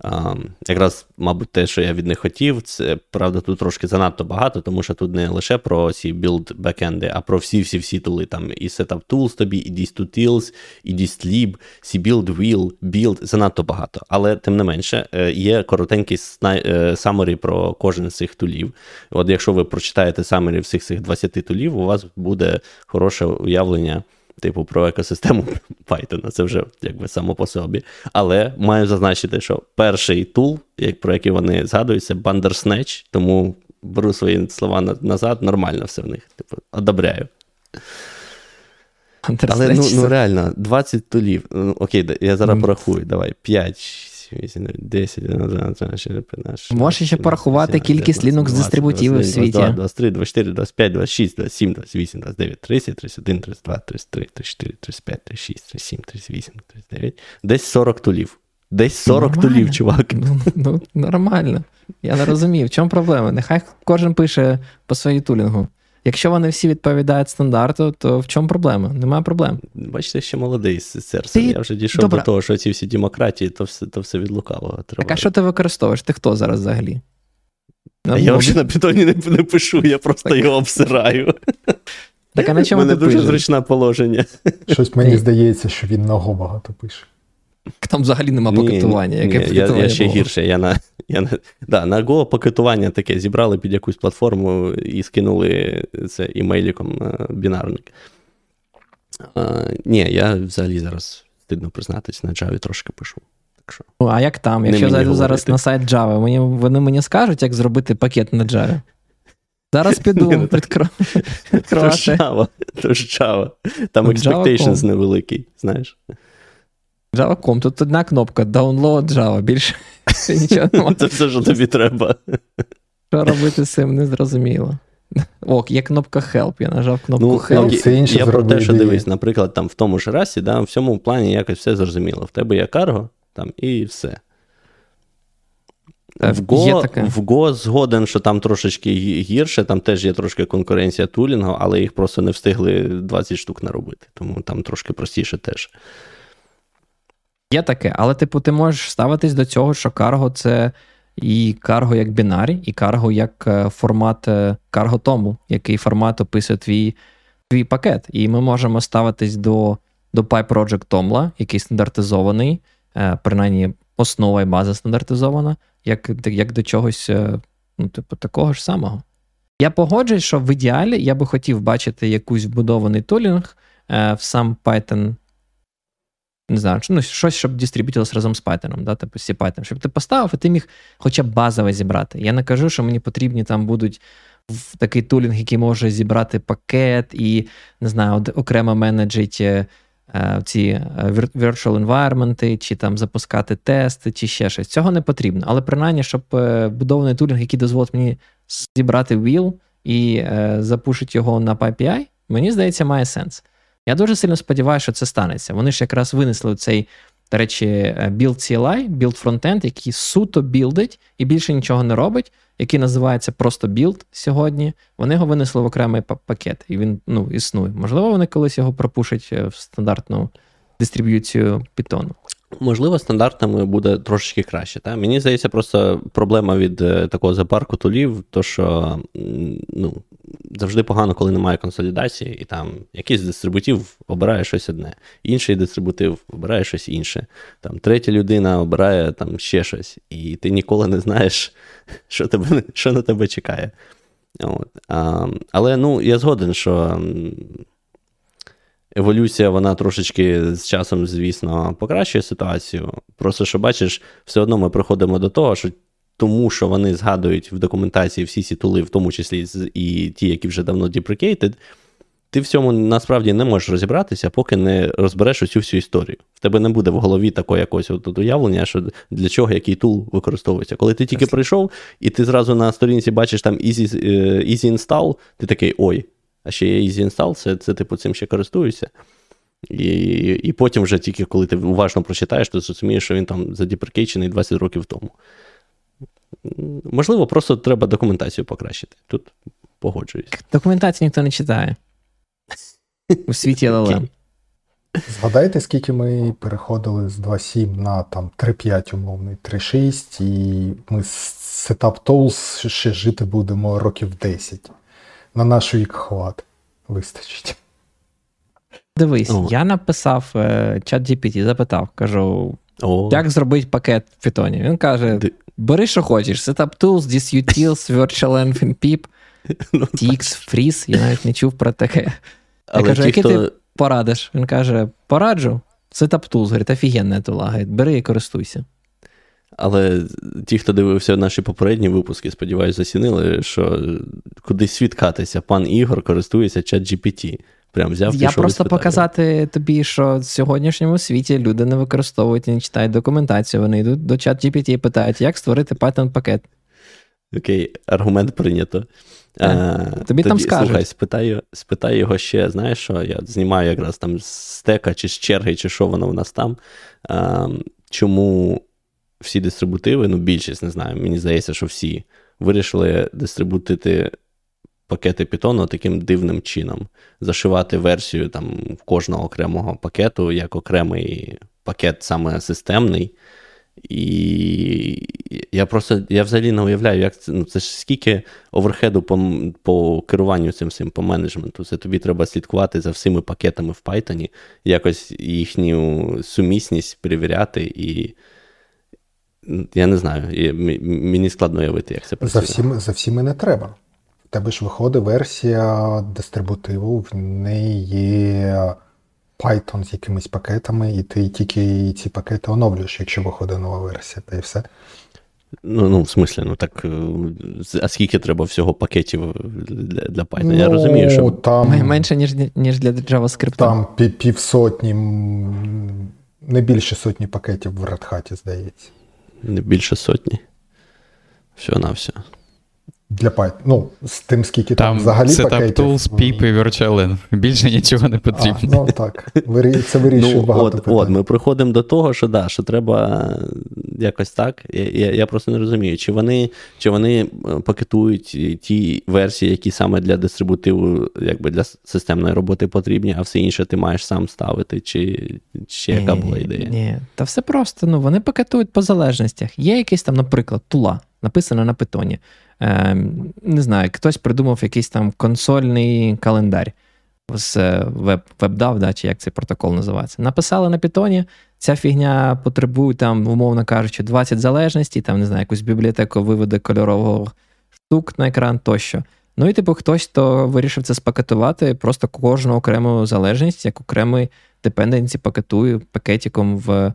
Um, якраз, мабуть, те, що я від них хотів, це, правда, тут трошки занадто багато, тому що тут не лише про ці build backend, а про всі-всі-всі тули, там і setuptools тобі, і DistUtils, і distlib, cbuild, wheel, build, занадто багато. Але, тим не менше, є коротенький summary про кожен з цих тулів. От якщо ви прочитаєте summary всіх цих двадцяти тулів, у вас буде хороше уявлення типу про екосистему Python, це вже якби само по собі. Але маю зазначити, що перший тул, як, про який вони згадують, це Bandersnatch, тому беру свої слова на, назад, нормально все в них. Типу, одобряю. Але ну, ну реально, двадцять тулів. Ну, окей, я зараз mm. порахую, давай, п'ять, вісім, десять, одинадцять, дванадцять, тринадцять, чотирнадцять, п'ятнадцять. Можеш ще порахувати кількість Linux-дистрибутів у світі. двадцять два, двадцять три, двадцять п'ять, двадцять шість, двадцять сім, двадцять вісім, двадцять дев'ять, тридцять, тридцять один, тридцять два, тридцять три, тридцять чотири, тридцять п'ять, тридцять шість, тридцять сім, тридцять вісім, тридцять дев'ять. Десь сорок тулів. Десь сорок нормально. Тулів, чувак. Ну, ну, нормально. Я не розумію, в чому проблема. Нехай кожен пише по своїй тулінгу. Якщо вони всі відповідають стандарту, то в чому проблема? Немає проблем. Бачите, ще молодий з серцем. Ти... Я вже дійшов Добре. до того, що ці всі демократії, то все, то все від лукавого триває. Так, а що ти використовуєш? Ти хто зараз взагалі? А я вже на Python не, не пишу, я просто так. його обсираю. Так, а на чому ти пишеш? Мене дуже зручне положення. Щось мені здається, що він наго багато пише. Там взагалі нема пакетування. Ні, яке ні, пакетування я, я ще було? Гірше. Я на, я на, да, на Go пакетування таке зібрали під якусь платформу і скинули це імейліком бінарник. А, ні, я взагалі зараз, стидно признатись, на Java трошки пишу. Так що, ну, а як там? Якщо зайду зараз на сайт Java, мені, вони мені скажуть, як зробити пакет на Java? Зараз піду відкривати. То ж Java. Там expectations невеликий, знаєш. Java.com, тут одна кнопка Download Java, більше нічого немає. Це все, що тобі треба. Що робити з цим, не зрозуміло. Ок, є кнопка Help, я нажав кнопку ну, Help. Ну, я про те, що дивись, наприклад, там в тому ж расі, да, в цьому плані якось все зрозуміло. В тебе є Cargo, там і все. В Go, в Go згоден, що там трошечки гірше, там теж є трошки конкуренція тулінгу, але їх просто не встигли двадцять штук наробити, тому там трошки простіше теж. Є таке, але типу ти можеш ставитись до цього, що Cargo це і Cargo як бінарі, і Cargo як формат Cargo тому, який формат описує твій, твій пакет. І ми можемо ставитись до, до pyproject.toml, який стандартизований, принаймні основа і база стандартизована, як, як до чогось, ну, типу, такого ж самого. Я погоджуюсь, що в ідеалі я би хотів бачити якийсь вбудований тулінг в сам Python. Не знаю, ну, щось, щоб дистриб'ютилось разом з Python, да, типу C-Python, щоб ти поставив, і ти міг хоча б базове зібрати. Я не кажу, що мені потрібні там будуть такий тулінг, який може зібрати пакет і, не знаю, окремо менеджить е, ці virtual environment, чи там запускати тести, чи ще щось. Цього не потрібно, але принаймні, щоб е, будований тулінг, який дозволить мені зібрати wheel і е, запушити його на PyPI, мені здається, має сенс. Я дуже сильно сподіваюся, що це станеться. Вони ж якраз винесли цей, до речі, Build сі ел ай, Build Frontend, який суто білдить і більше нічого не робить, який називається просто Build сьогодні. Вони його винесли в окремий пакет, і він, ну, існує. Можливо, вони колись його пропушать в стандартну дистриб'юцію Python. Можливо, стандартами буде трошечки краще. Та? Мені здається, просто проблема від такого запарку тулів, то що, ну, завжди погано, коли немає консолідації, і там якийсь дистрибутив обирає щось одне, інший дистрибутив обирає щось інше, там третя людина обирає там ще щось, і ти ніколи не знаєш, що, тебе, що на тебе чекає. От. А, але, ну, я згоден, що... Еволюція, вона трошечки з часом, звісно, покращує ситуацію. Просто, що бачиш, все одно ми приходимо до того, що тому, що вони згадують в документації всі ці тули, в тому числі і ті, які вже давно депрекейтед, ти в цьому насправді не можеш розібратися, поки не розбереш усю всю історію. В тебе не буде в голові такого якогось уявлення, що для чого який тул використовується. Коли ти тільки прийшов, і ти зразу на сторінці бачиш там easy, easy install, ти такий, ой, а ще є easy install, це, це типу цим ще користуюся. І, і потім вже тільки коли ти уважно прочитаєш, ти зрозумієш, що він там задеприкейчений двадцять років тому. Можливо, просто треба документацію покращити. Тут погоджуюсь. Документацію ніхто не читає. У світі ел ел ем. Згадайте, скільки ми переходили з два сім на там три п'ять умовний, три шість, і ми з setuptools ще жити будемо років десять. На наш вік хват вистачить. Дивись, О. я написав чат джі пі ті, запитав, кажу, О. як зробити пакет в Python. Він каже, Ди... бери, що хочеш, setuptools, DistUtils, virtualenv, pip, tx, freeze, я навіть не чув про таке. Я кажу, які хто... ти порадиш? Він каже, пораджу, setuptools, говорить, офігенна тула, говорить, бери і користуйся. Але ті, хто дивився наші попередні випуски, сподіваюся, засінили, що кудись світ катиться, пан Ігор користується чат джі пі ті. Прям взяв, я пішов, просто відпитаю. Показати тобі, що в сьогоднішньому світі люди не використовують і не читають документацію. Вони йдуть до чат джі пі ті і питають, як створити Python пакет. Окей, аргумент прийнято. Так, а, тобі там скажуть. Слухай, спитаю, спитаю його ще, знаєш що, я знімаю якраз там з стека, чи з черги, чи що воно у нас там. А, чому всі дистрибутиви, ну більшість, не знаю, мені здається, що всі, вирішили дистрибутити пакети Python таким дивним чином. Зашивати версію там кожного окремого пакету як окремий пакет саме системний. І я просто, я взагалі не уявляю, як це, ну, це ж скільки оверхеду по, по керуванню цим всім, по менеджменту. Це тобі треба слідкувати за всіми пакетами в Python, якось їхню сумісність перевіряти і я не знаю, мені складно уявити, як це працює. За всіми, за всіми не треба. Тебе ж виходить версія дистрибутиву, в неї є Python з якимись пакетами, і ти тільки ці пакети оновлюєш, якщо виходить нова версія, та й все. Ну, ну в смислі, ну так, а скільки треба всього пакетів для, для Python? Ну, я розумію, що... Там, менше, ніж, ніж для JavaScript. Там півсотні, не більше сотні пакетів в Red Hat, здається. Не більше сотні? Всього-навсього. Для Python. Ну, з тим, скільки там, там взагалі пакетів. Там setuptools, pip і virtualenv. Більше нічого не потрібно. А, ну, так. Це вирішує ну, багато от, питань. От, ми приходимо до того, що, да, що треба якось так. Я, я, я просто не розумію, чи вони, чи вони пакетують ті версії, які саме для дистрибутиву, якби для системної роботи потрібні, а все інше ти маєш сам ставити, чи, чи яка була ідея? Ні, та все просто. Ну, вони пакетують по залежностях. Є якийсь там, наприклад, тула, написана на Python. Не знаю, хтось придумав якийсь там консольний календар з WebDAV, да, чи як цей протокол називається. Написали на Python, ця фігня потребує, там, умовно кажучи, двадцять залежностей, там, не знаю, якусь бібліотеку виводу кольорового штук на екран тощо. Ну і, типу, хтось, хто вирішив це спакетувати, просто кожну окрему залежність, як окремий депенденці пакетує пакетиком в...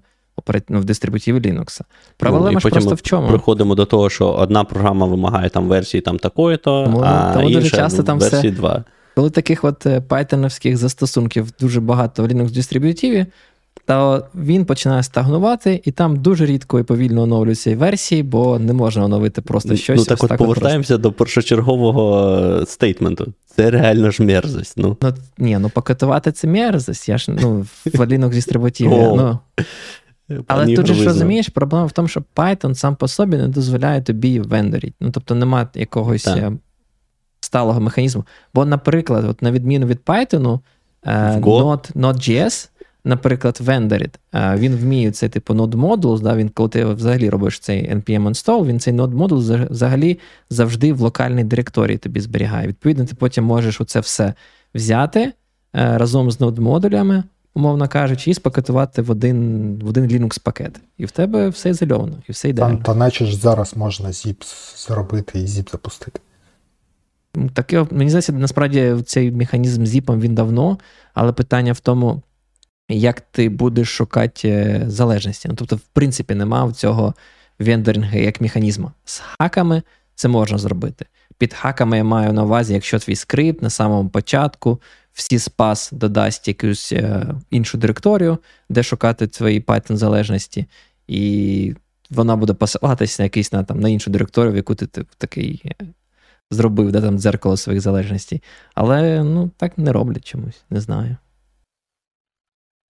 Ну, в дистрибутиві Linux. Проблема ну, ж просто ми в чому? Приходимо до того, що одна програма вимагає там версії там такої-то, ну, а інша ну, версії два. Коли таких от пайтоновських застосунків дуже багато в Linux-дистрибутиві, то він починає стагнувати, і там дуже рідко і повільно оновлюються версії, бо не можна оновити просто щось. Ну так от так повертаємося просто до першочергового стейтменту. Це реально ж мерзость. Ну, ну ні, ну пакетувати це мерзость. Я ж, ну, в Linux-дистрибутиві, ну... Пані Але тут же ж розумієш, проблема в тому, що Python сам по собі не дозволяє тобі вендорити. Ну, тобто немає якогось так. сталого механізму. Бо, наприклад, от на відміну від Python, Node.js, наприклад, вендорить. Він вміє цей типу node modules, да, він, коли ти взагалі робиш цей ен пі ем install, він цей node modules взагалі завжди в локальній директорії тобі зберігає. Відповідно, ти потім можеш оце все взяти разом з node модулями, умовно кажучи, і спакетувати в один, в один Linux-пакет. І в тебе все ізольовано, і все ідеально. Та, та наче ж зараз можна zip зробити і zip запустити. Так, мені здається, насправді цей механізм з zip він давно, але питання в тому, як ти будеш шукати залежності. Ну, тобто, в принципі, нема цього вендорінгу як механізму. З хаками це можна зробити. Під хаками я маю на увазі, якщо твій скрипт на самому початку в C-Spass додасть якусь е, іншу директорію, де шукати свої Python-залежності, і вона буде посилатися на якийсь, на, там, на іншу директорію, в яку ти тип, такий зробив, де там дзеркало своїх залежностей. Але, ну, так не роблять чомусь, не знаю.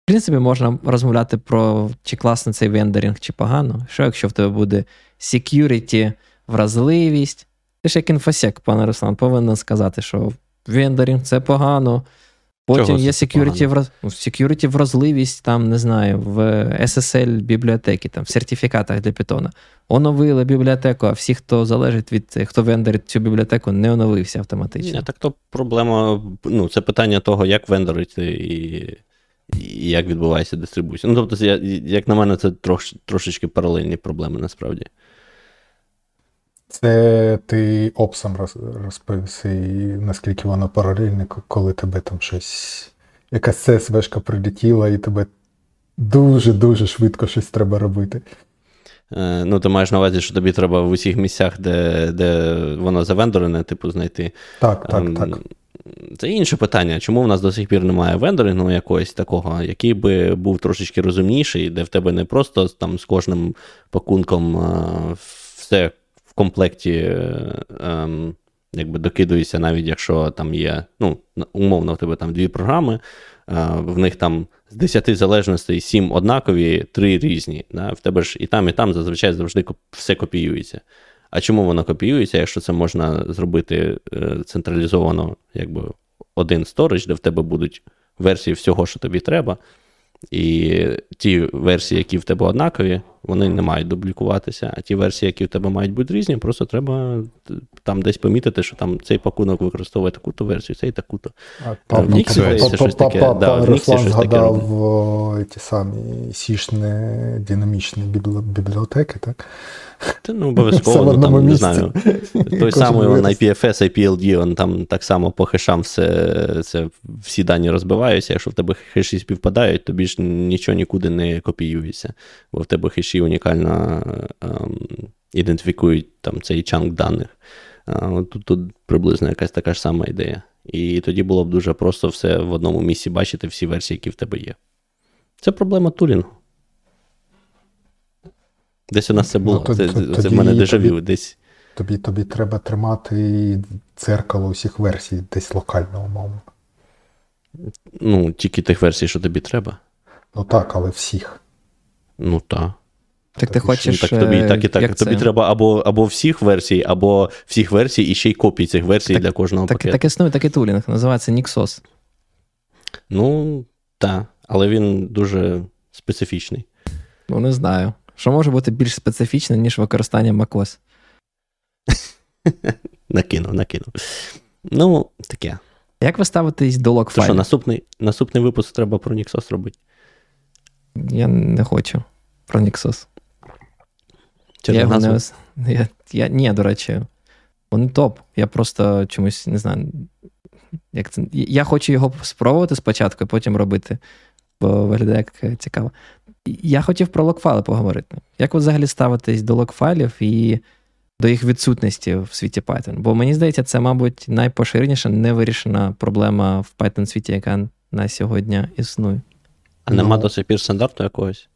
В принципі, можна розмовляти про, чи класно цей вендорінг, чи погано. Що, якщо в тебе буде security, вразливість? Ти ж як інфосек, пане Руслан, повинен сказати, що вендорінг – це погано. Потім чого є security, враз... security вразливість, там, не знаю, в ес ес ель-бібліотеки, там, в сертифікатах для Python. Оновили бібліотеку, а всі, хто залежить від, хто вендорить цю бібліотеку, не оновився автоматично. Ні, так то проблема, ну, це питання того, як вендорити і... і як відбувається дистрибуція. Ну, тобто, як на мене, це трош, трошечки паралельні проблеми, насправді. Це ти опсом роз, розповісти, наскільки воно паралельне, коли тебе там щось, якась ес ес ве-шка прилетіла, і тебе дуже-дуже швидко щось треба робити. Е, ну, ти маєш на увазі, що тобі треба в усіх місцях, де, де воно завендорене, типу, знайти. Так, так, так. Ем, Це інше питання, чому в нас до сих пір немає вендорінгу якогось такого, який би був трошечки розумніший, де в тебе не просто там з кожним пакунком все в комплекті якби докидується, навіть якщо там є, ну, умовно, в тебе там дві програми, в них там з десяти залежностей сім однакові, три різні. Да? В тебе ж і там, і там зазвичай завжди все копіюється. А чому воно копіюється, якщо це можна зробити централізовано, якби один сторідж, де в тебе будуть версії всього, що тобі треба, і ті версії, які в тебе однакові, вони не мають дублікуватися, а ті версії, які в тебе мають бути різні, просто треба там десь помітити, що там цей пакунок використовує таку-то версію, цей таку-то. В Nixos щось таке. Пан Руслан згадав ті самі сішні динамічні бібліотеки, так? Та, ну, обов'язково, там, не знаю, той самий ай пі еф ес, ай пі ел ді, он там так само по хешам все, це, всі дані розбиваються, якщо в тебе хеші співпадають, тобі ж нічого нікуди не копіюється, бо в тебе хеші унікально ем, ідентифікують там цей чанк даних. Ем, тут, тут приблизно якась така ж сама ідея. І тоді було б дуже просто все в одному місці бачити всі версії, які в тебе є. Це проблема тулінгу. Десь у нас це було, ну, це, тобі, це в мене дежавю десь. Тобі, тобі треба тримати дзеркало усіх версій десь локально, умовно. Ну, тільки тих версій, що тобі треба. Ну так, але всіх. Ну так. Так ти хочеш... Так, тобі так і так. Тобі це? Треба або, або всіх версій, або всіх версій і ще й копій цих версій так, для кожного так, пакету. Так існує такий тулінг, називається Nixos. Ну, так. Але він дуже специфічний. Ну, не знаю. Що може бути більш специфічне, ніж використання macOS? Накинув, накинув. Ну, таке. Як ви ставитесь до локфайлів? Що, наступний, наступний випуск треба про Nixos робити? Я не хочу про Nixos. Я його не... Я, я... Ні, до речі, вони топ. Я просто чомусь, не знаю, як це... Я хочу його спробувати спочатку, і потім робити. Бо виглядає як цікаво. Я хотів про локфайли поговорити. Як ви взагалі ставитесь до локфайлів і до їх відсутності в світі Python? Бо мені здається, це, мабуть, найпоширеніша невирішена проблема в Python-світі, яка на сьогодні існує. А ну, нема до сих пір стандарту якогось?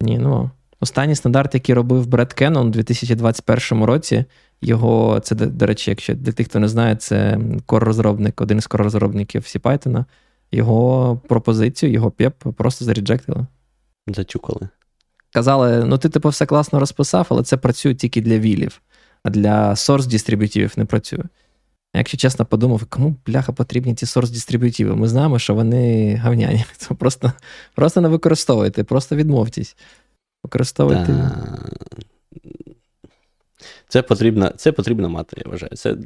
Ні, ну. Останній стандарт, який робив Бред Кеннон у дві тисячі двадцять першому році, його, це, до речі, якщо для тих, хто не знає, це кор-розробник, один із кор-розробників всі Python, його пропозицію, його пеп просто заріджектили. Зачукали. Казали, ну ти типу все класно розписав, але це працює тільки для вілів, а для source-дистриб'ютивів не працює. Якщо чесно подумав, кому, бляха, потрібні ці source-дистриб'ютиви? Ми знаємо, що вони говняні. Це просто, просто не використовуйте, просто відмовтесь. Використовуйте. Да. Це потрібно, це потрібно мати, я вважаю. Це,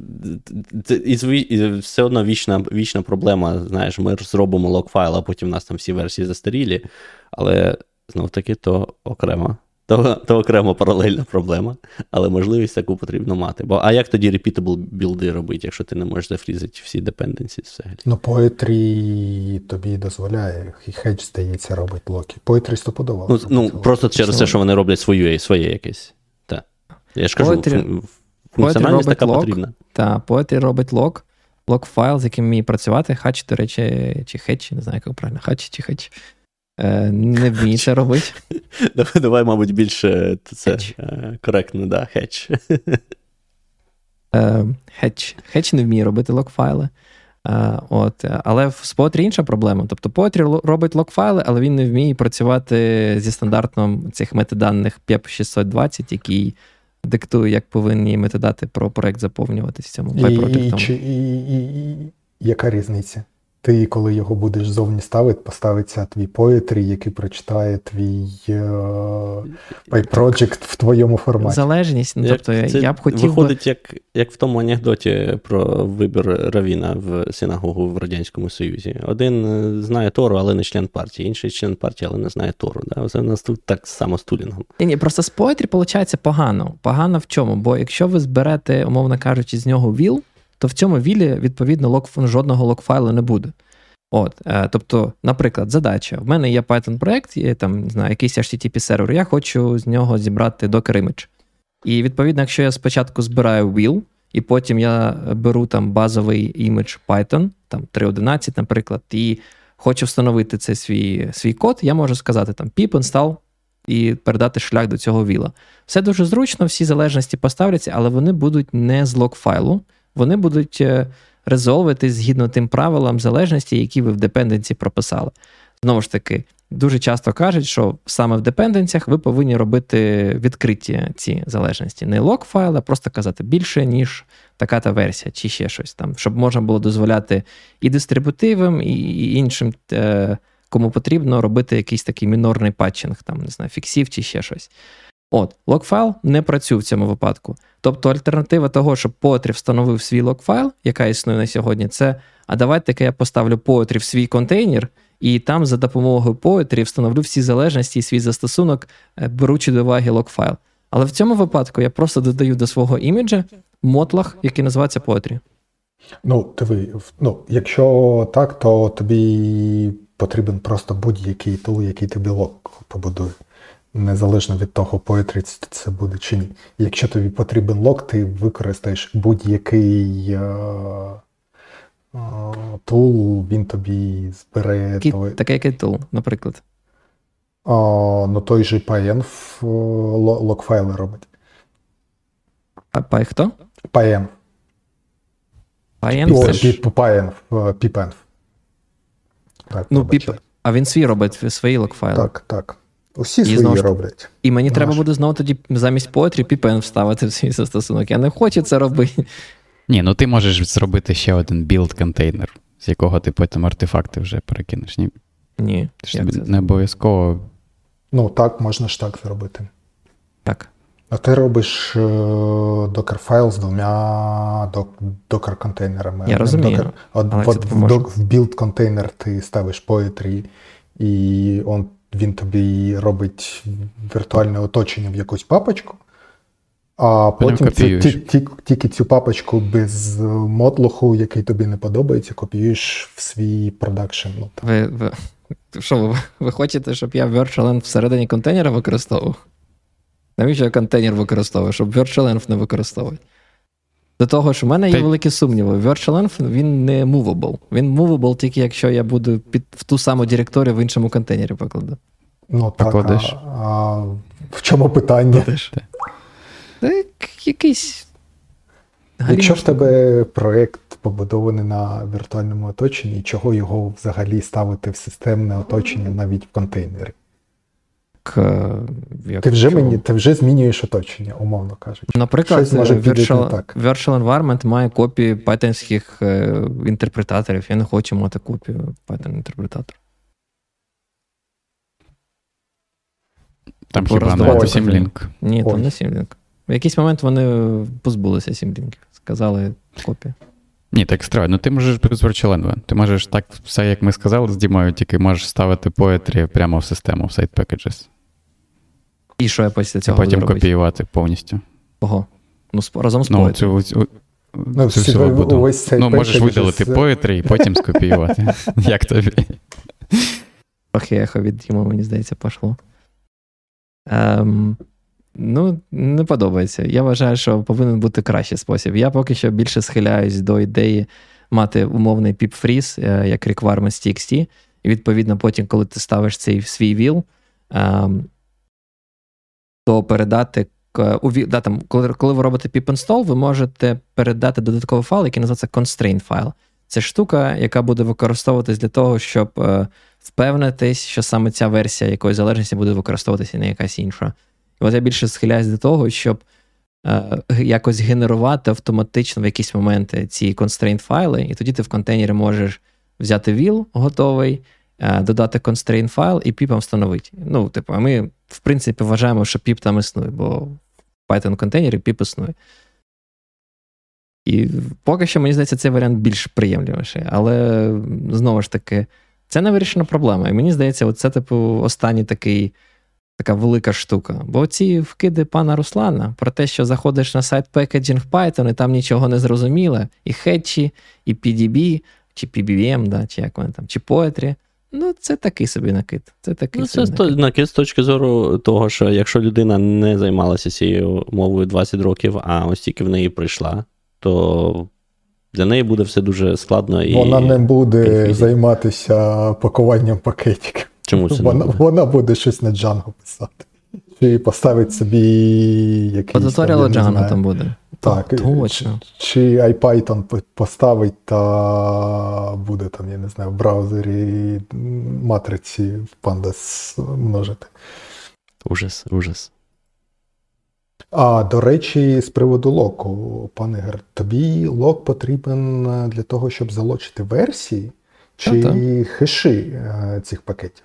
це, і все одно вічна, вічна проблема, знаєш, ми зробимо локфайл, а потім в нас там всі версії застарілі, але, знов-таки, то окрема, то, то окрема паралельна проблема, але можливість таку потрібно мати. Бо, а як тоді repeatable білди робити, якщо ти не можеш зафрізити всі dependencies взагалі? Ну, Poetry тобі дозволяє, і Hatch, здається, робить локи. Poetry стопудово. Ну, ну просто через Почему? Те, що вони роблять своє, своє якесь. Я ж кажу, Poetry, функціональність Poetry така лок, потрібна. Так, Poetry робить лок, блок файл, з яким вміє працювати. Hatch, до речі, чи Hatch, не знаю, як правильно, Hatch чи Hatch. Не вміє це робити. Давай, мабуть, більше це коректно, да, Hatch. Hatch. Hatch не вміє робити локфайли. От. Але в Poetry інша проблема. Тобто Poetry робить локфайли, але він не вміє працювати зі стандартом цих метаданих піп шістсот двадцять, який диктує, як повинні метадати про проект заповнюватись в цьому PyProject.toml. І, і, і, і, і яка різниця? Ти, коли його будеш зовні ставити, поставиться твій Poetry, який прочитає твій PyProject в твоєму форматі. Залежність. Ну, тобто, як, я б хотів виходить, би... як, як в тому анекдоті про вибір равіна в синагогу в Радянському Союзі. Один знає Тору, але не член партії. Інший член партії, але не знає Тору. Да? Це у нас тут так само з тулінгом. Ні, ні, просто з Poetry, виходить, погано. Погано в чому? Бо якщо ви зберете, умовно кажучи, з нього Wheel, то в цьому вілі, відповідно, лок, жодного локфайлу не буде. От, е, тобто, наприклад, задача. В мене є Python-проект, є там, не знаю, якийсь ейч ті ті пі-сервер, я хочу з нього зібрати docker-image. І, відповідно, якщо я спочатку збираю wheel, і потім я беру там базовий імідж Python, там три одинадцять, наприклад, і хочу встановити цей свій, свій код, я можу сказати там pip-install, і передати шлях до цього віла. Все дуже зручно, всі залежності поставляться, але вони будуть не з локфайлу, вони будуть резолвити згідно тим правилам залежності, які ви в депенденці прописали. Знову ж таки, дуже часто кажуть, що саме в депенденціях ви повинні робити відкриті ці залежності. Не локфайл, а просто казати більше, ніж така-та версія, чи ще щось там, щоб можна було дозволяти і дистрибутивам, і іншим, кому потрібно, робити якийсь такий мінорний патчинг, там, не знаю, фіксів чи ще щось. От, локфайл не працює в цьому випадку. Тобто альтернатива того, щоб Poetry встановив свій локфайл, яка існує на сьогодні, це, а давайте-ка я поставлю Poetry в свій контейнер, і там за допомогою Poetry встановлю всі залежності і свій застосунок, беручи до уваги локфайл. Але в цьому випадку я просто додаю до свого іміджа мотлах, який називається Poetry. Ну, диви, ну, якщо так, то тобі потрібен просто будь-який тул, який тобі лок побудує. Незалежно від того, Poetry це буде чи ні. Якщо тобі потрібен лок, ти використаєш будь-який тул, він тобі збере... Той... Такий який тул, наприклад? А, ну той же пі ен локфайли робить. Пай хто? пі ен. пі ен? пі пенв. Ну, піп... А він свій робить, свої локфайли. Так, так. Усі свої і, роблять. І мені Наш. треба буде знову тоді замість Poetry пі пен вставити в свій застосунок. Я не хочу це робити. Ні, ну ти можеш зробити ще один build-контейнер, з якого ти потім артефакти вже перекинеш, ні? Ні. Ти ж тобі не обов'язково... Ну так, можна ж так зробити. Так. А ти робиш докер-файл з двома докер-контейнерами. Я розумію. В build-контейнер ти ставиш Poetry, і он він тобі робить віртуальне оточення в якусь папочку, а потім ці, ті, ті, тільки цю папочку без мотлуху, який тобі не подобається, копіюєш в свій продакшн. Ви, ви, що ви, ви хочете, щоб я virtualenv всередині контейнера використовував? Навіщо я контейнер використовую, щоб virtualenv не використовувати? До того ж, у мене є Та... великі сумніви. virtualenv, він не movable. Він movable тільки якщо я буду під, в ту саму директорію в іншому контейнері покладу. Ну так, а, а в чому питання? Так, якийсь... Якщо ж тебе проєкт побудований на віртуальному оточенні, чого його взагалі ставити в системне оточення навіть в контейнері? К, ти, вже мені, ти вже змінюєш оточення, умовно кажучи. Наприклад, virtual, virtual environment має копії пайтонських е, інтерпретаторів. Я не хочу мати копію Python-інтерпретатора. Там хіба не сім-лінк? Ні, там Ой. не сім-лінк. В якийсь момент вони позбулися сім-лінків. Сказали копію. Ні, так страшно. Ну, ти можеш без virtualenv. Ти можеш так, все, як ми сказали з Дімою, тільки можеш ставити Poetry прямо в систему, в site packages. І що я після цього буду робити? Потім копіювати повністю. Ого. Ну, разом з ну, Poetry. Цю, цю, ну, цю всього буду. Ну, можеш видалити з... Poetry і потім скопіювати. Як тобі? Трохи ехо від Діма, мені здається, пішло. Ем... Ну, не подобається. Я вважаю, що повинен бути кращий спосіб. Я поки що більше схиляюсь до ідеї мати умовний pip-freeze, як requirements.txt, і відповідно потім, коли ти ставиш цей свій wheel, то передати, да, там, коли, коли ви робите pip-install, ви можете передати додатковий файл, який називається constraint файл. Це штука, яка буде використовуватись для того, щоб впевнитись, що саме ця версія якоїсь залежності буде використовуватися, не якась інша. І от я більше схиляюсь до того, щоб якось генерувати автоматично в якісь моменти ці constraint-файли, і тоді ти в контейнері можеш взяти wheel готовий, додати constraint-файл і піпом встановити. Ну, типу, ми, в принципі, вважаємо, що піп там існує, бо в Python-контейнері піп існує. І поки що, мені здається, цей варіант більш приємливіший. Але, знову ж таки, це не вирішена проблема. І мені здається, це, типу, останній такий така велика штука. Бо ці вкиди пана Руслана про те, що заходиш на сайт Packaging Python, і там нічого не зрозуміло. І Hatch, і пі ді бі, чи пі бі ем, да, чи як вони там, чи Poetry. Ну, це такий собі накид. Це такий ну, собі це накид. накид з точки зору того, що якщо людина не займалася цією мовою двадцять років, а ось тільки в неї прийшла, то для неї буде все дуже складно. І вона не буде конфлікт. Займатися пакуванням пакетів. Чому це вона, вона буде щось на Django писати. Чи поставить собі якийсь... Подоторіла Django там буде. Так. Точно. Чи iPython поставить та буде там, я не знаю, в браузері матриці pandas множити. Ужас, ужас. А, до речі, з приводу локу, пане Ігор, тобі лок потрібен для того, щоб залочити версії чи а-та. хеші цих пакетів?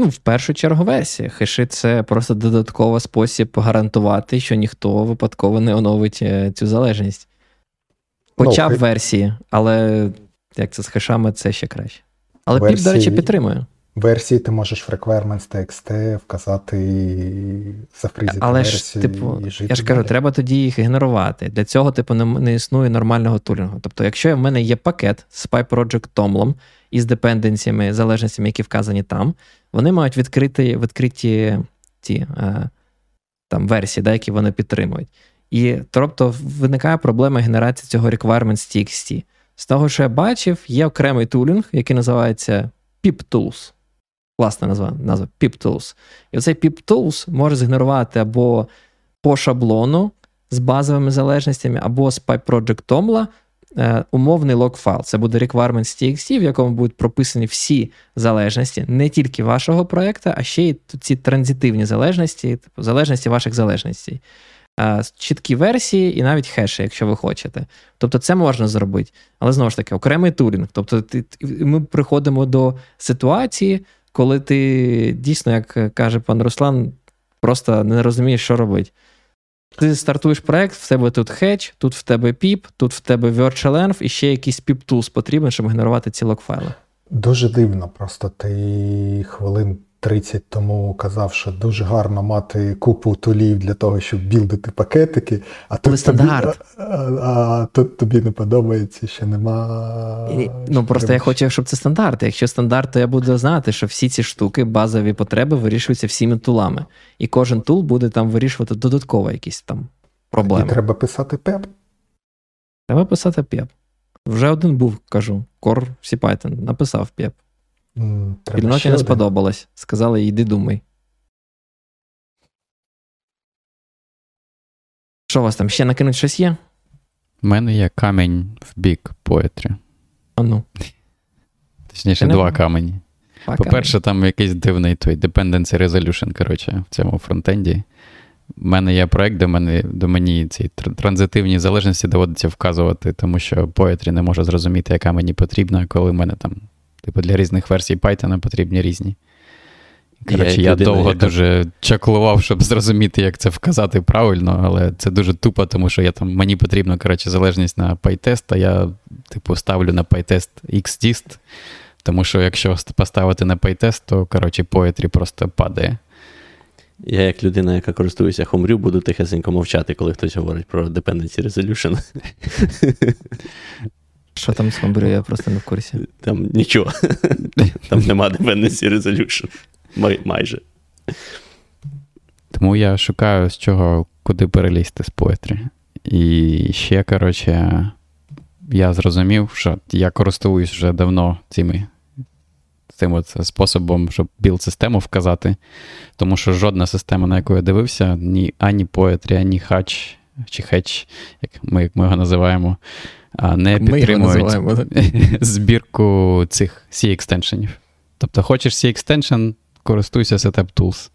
Ну, в першу чергу версії. Хеші – це просто додатковий спосіб гарантувати, що ніхто випадково не оновить цю залежність. Хоча б ну, версії, але як це з хешами, це ще краще. Але версії... піп, до речі, підтримує. Версії ти можеш в requirements.txt вказати зафрізити але версії. Але ж, типу, я ж кажу, треба тоді їх генерувати. Для цього, типу, не, не існує нормального тулінгу. Тобто, якщо в мене є пакет з pyproject.toml із депенденціями, залежностями, які вказані там, вони мають відкриті, відкриті ті а, там, версії, да, які вони підтримують. І, тобто, виникає проблема генерації цього requirements.txt. З того, що я бачив, є окремий тулінг, який називається пі ай пі Tools. Класна назва, назва пі ай пі Tools. І оцей пі ай пі Tools може згенерувати або по шаблону з базовими залежностями, або з pyproject.toml е, умовний лог-файл. Це буде requirements.txt, в якому будуть прописані всі залежності, не тільки вашого проєкту, а ще й ці транзитивні залежності, типу залежності ваших залежностей. Е, чіткі версії і навіть хеші, якщо ви хочете. Тобто це можна зробити. Але, знову ж таки, окремий тулінг. Тобто ти, ми приходимо до ситуації, коли ти дійсно, як каже пан Руслан, просто не розумієш, що робити. Ти стартуєш проєкт, в тебе тут Hatch, тут в тебе піп, тут в тебе virtualenv і ще якийсь pip-tools потрібен, щоб генерувати ці локфайли. Дуже дивно. Просто ти хвилин тридцять тому казав, що дуже гарно мати купу тулів для того, щоб білдити пакетики, а тут тобі, а, а тут тобі не подобається, ще нема... І, ну, просто треба... я хочу, щоб це стандарт. Якщо стандарт, то я буду знати, що всі ці штуки, базові потреби вирішуються всіми тулами. І кожен тул буде там вирішувати додатково якісь там проблеми. І треба писати пеп. Треба писати пеп. Вже один був, кажу, Core сі Python написав пеп. Спільноті не сподобалось. Сказали, йди думай. Що у вас там? Ще накинуть щось є? У мене є камінь в бік Poetry. А ну. Точніше, Ти два камені. Два По-перше, камінь. Там якийсь дивний той dependency resolution, коротше, в цьому фронтенді. У мене є проєкт, де мені, де мені ці транзитивні залежності доводиться вказувати, тому що Poetry не може зрозуміти, яка мені потрібна, коли в мене там... Типу для різних версій Python потрібні різні. Коротше, я, я довго яка... дуже чаклував, щоб зрозуміти, як це вказати правильно, але це дуже тупо, тому що я там, мені потрібна, коротше, залежність на PyTest, а я, типу, ставлю на PyTest xdist, тому що якщо поставити на PyTest, то, коротше, Poetry просто падає. Я, як людина, яка користується Homebrew, буду тихесенько мовчати, коли хтось говорить про Dependency Resolution. Що там з Homebrew, я просто не в курсі. Там нічого. Там нема dependency resolution. Май, майже. Тому я шукаю, з чого, куди перелізти з Poetry. І ще, коротше, я зрозумів, що я користуюсь вже давно цими, цим от способом, щоб білд-систему вказати, тому що жодна система, на яку я дивився, ні, ані Poetry, ані Hatch, чи Hatch, як ми, як ми його називаємо, не підтримують збірку цих C-Extensionів. Тобто, хочеш C-Extension, користуйся setuptools.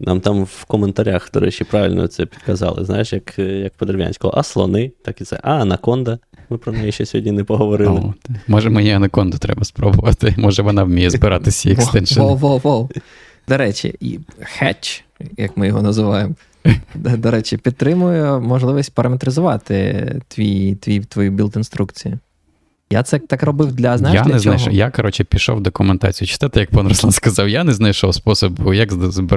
Нам там в коментарях, до речі, правильно це підказали. Знаєш, як, як по-дерев'янському. А слони, так і це. А анаконда. Ми про неї ще сьогодні не поговорили. О, може, мені анаконду треба спробувати. Може, вона вміє збирати ці екстеншени. Воу-воу-воу. До речі, і Hatch, як ми його називаємо, до речі, підтримує можливість параметризувати твій, твій, твою білд-інструкцію. Я це так робив для, знаєш, я для не чого? Знайшов. Я, коротше, пішов в документацію читати, як пан Руслан сказав, я не знайшов способу, як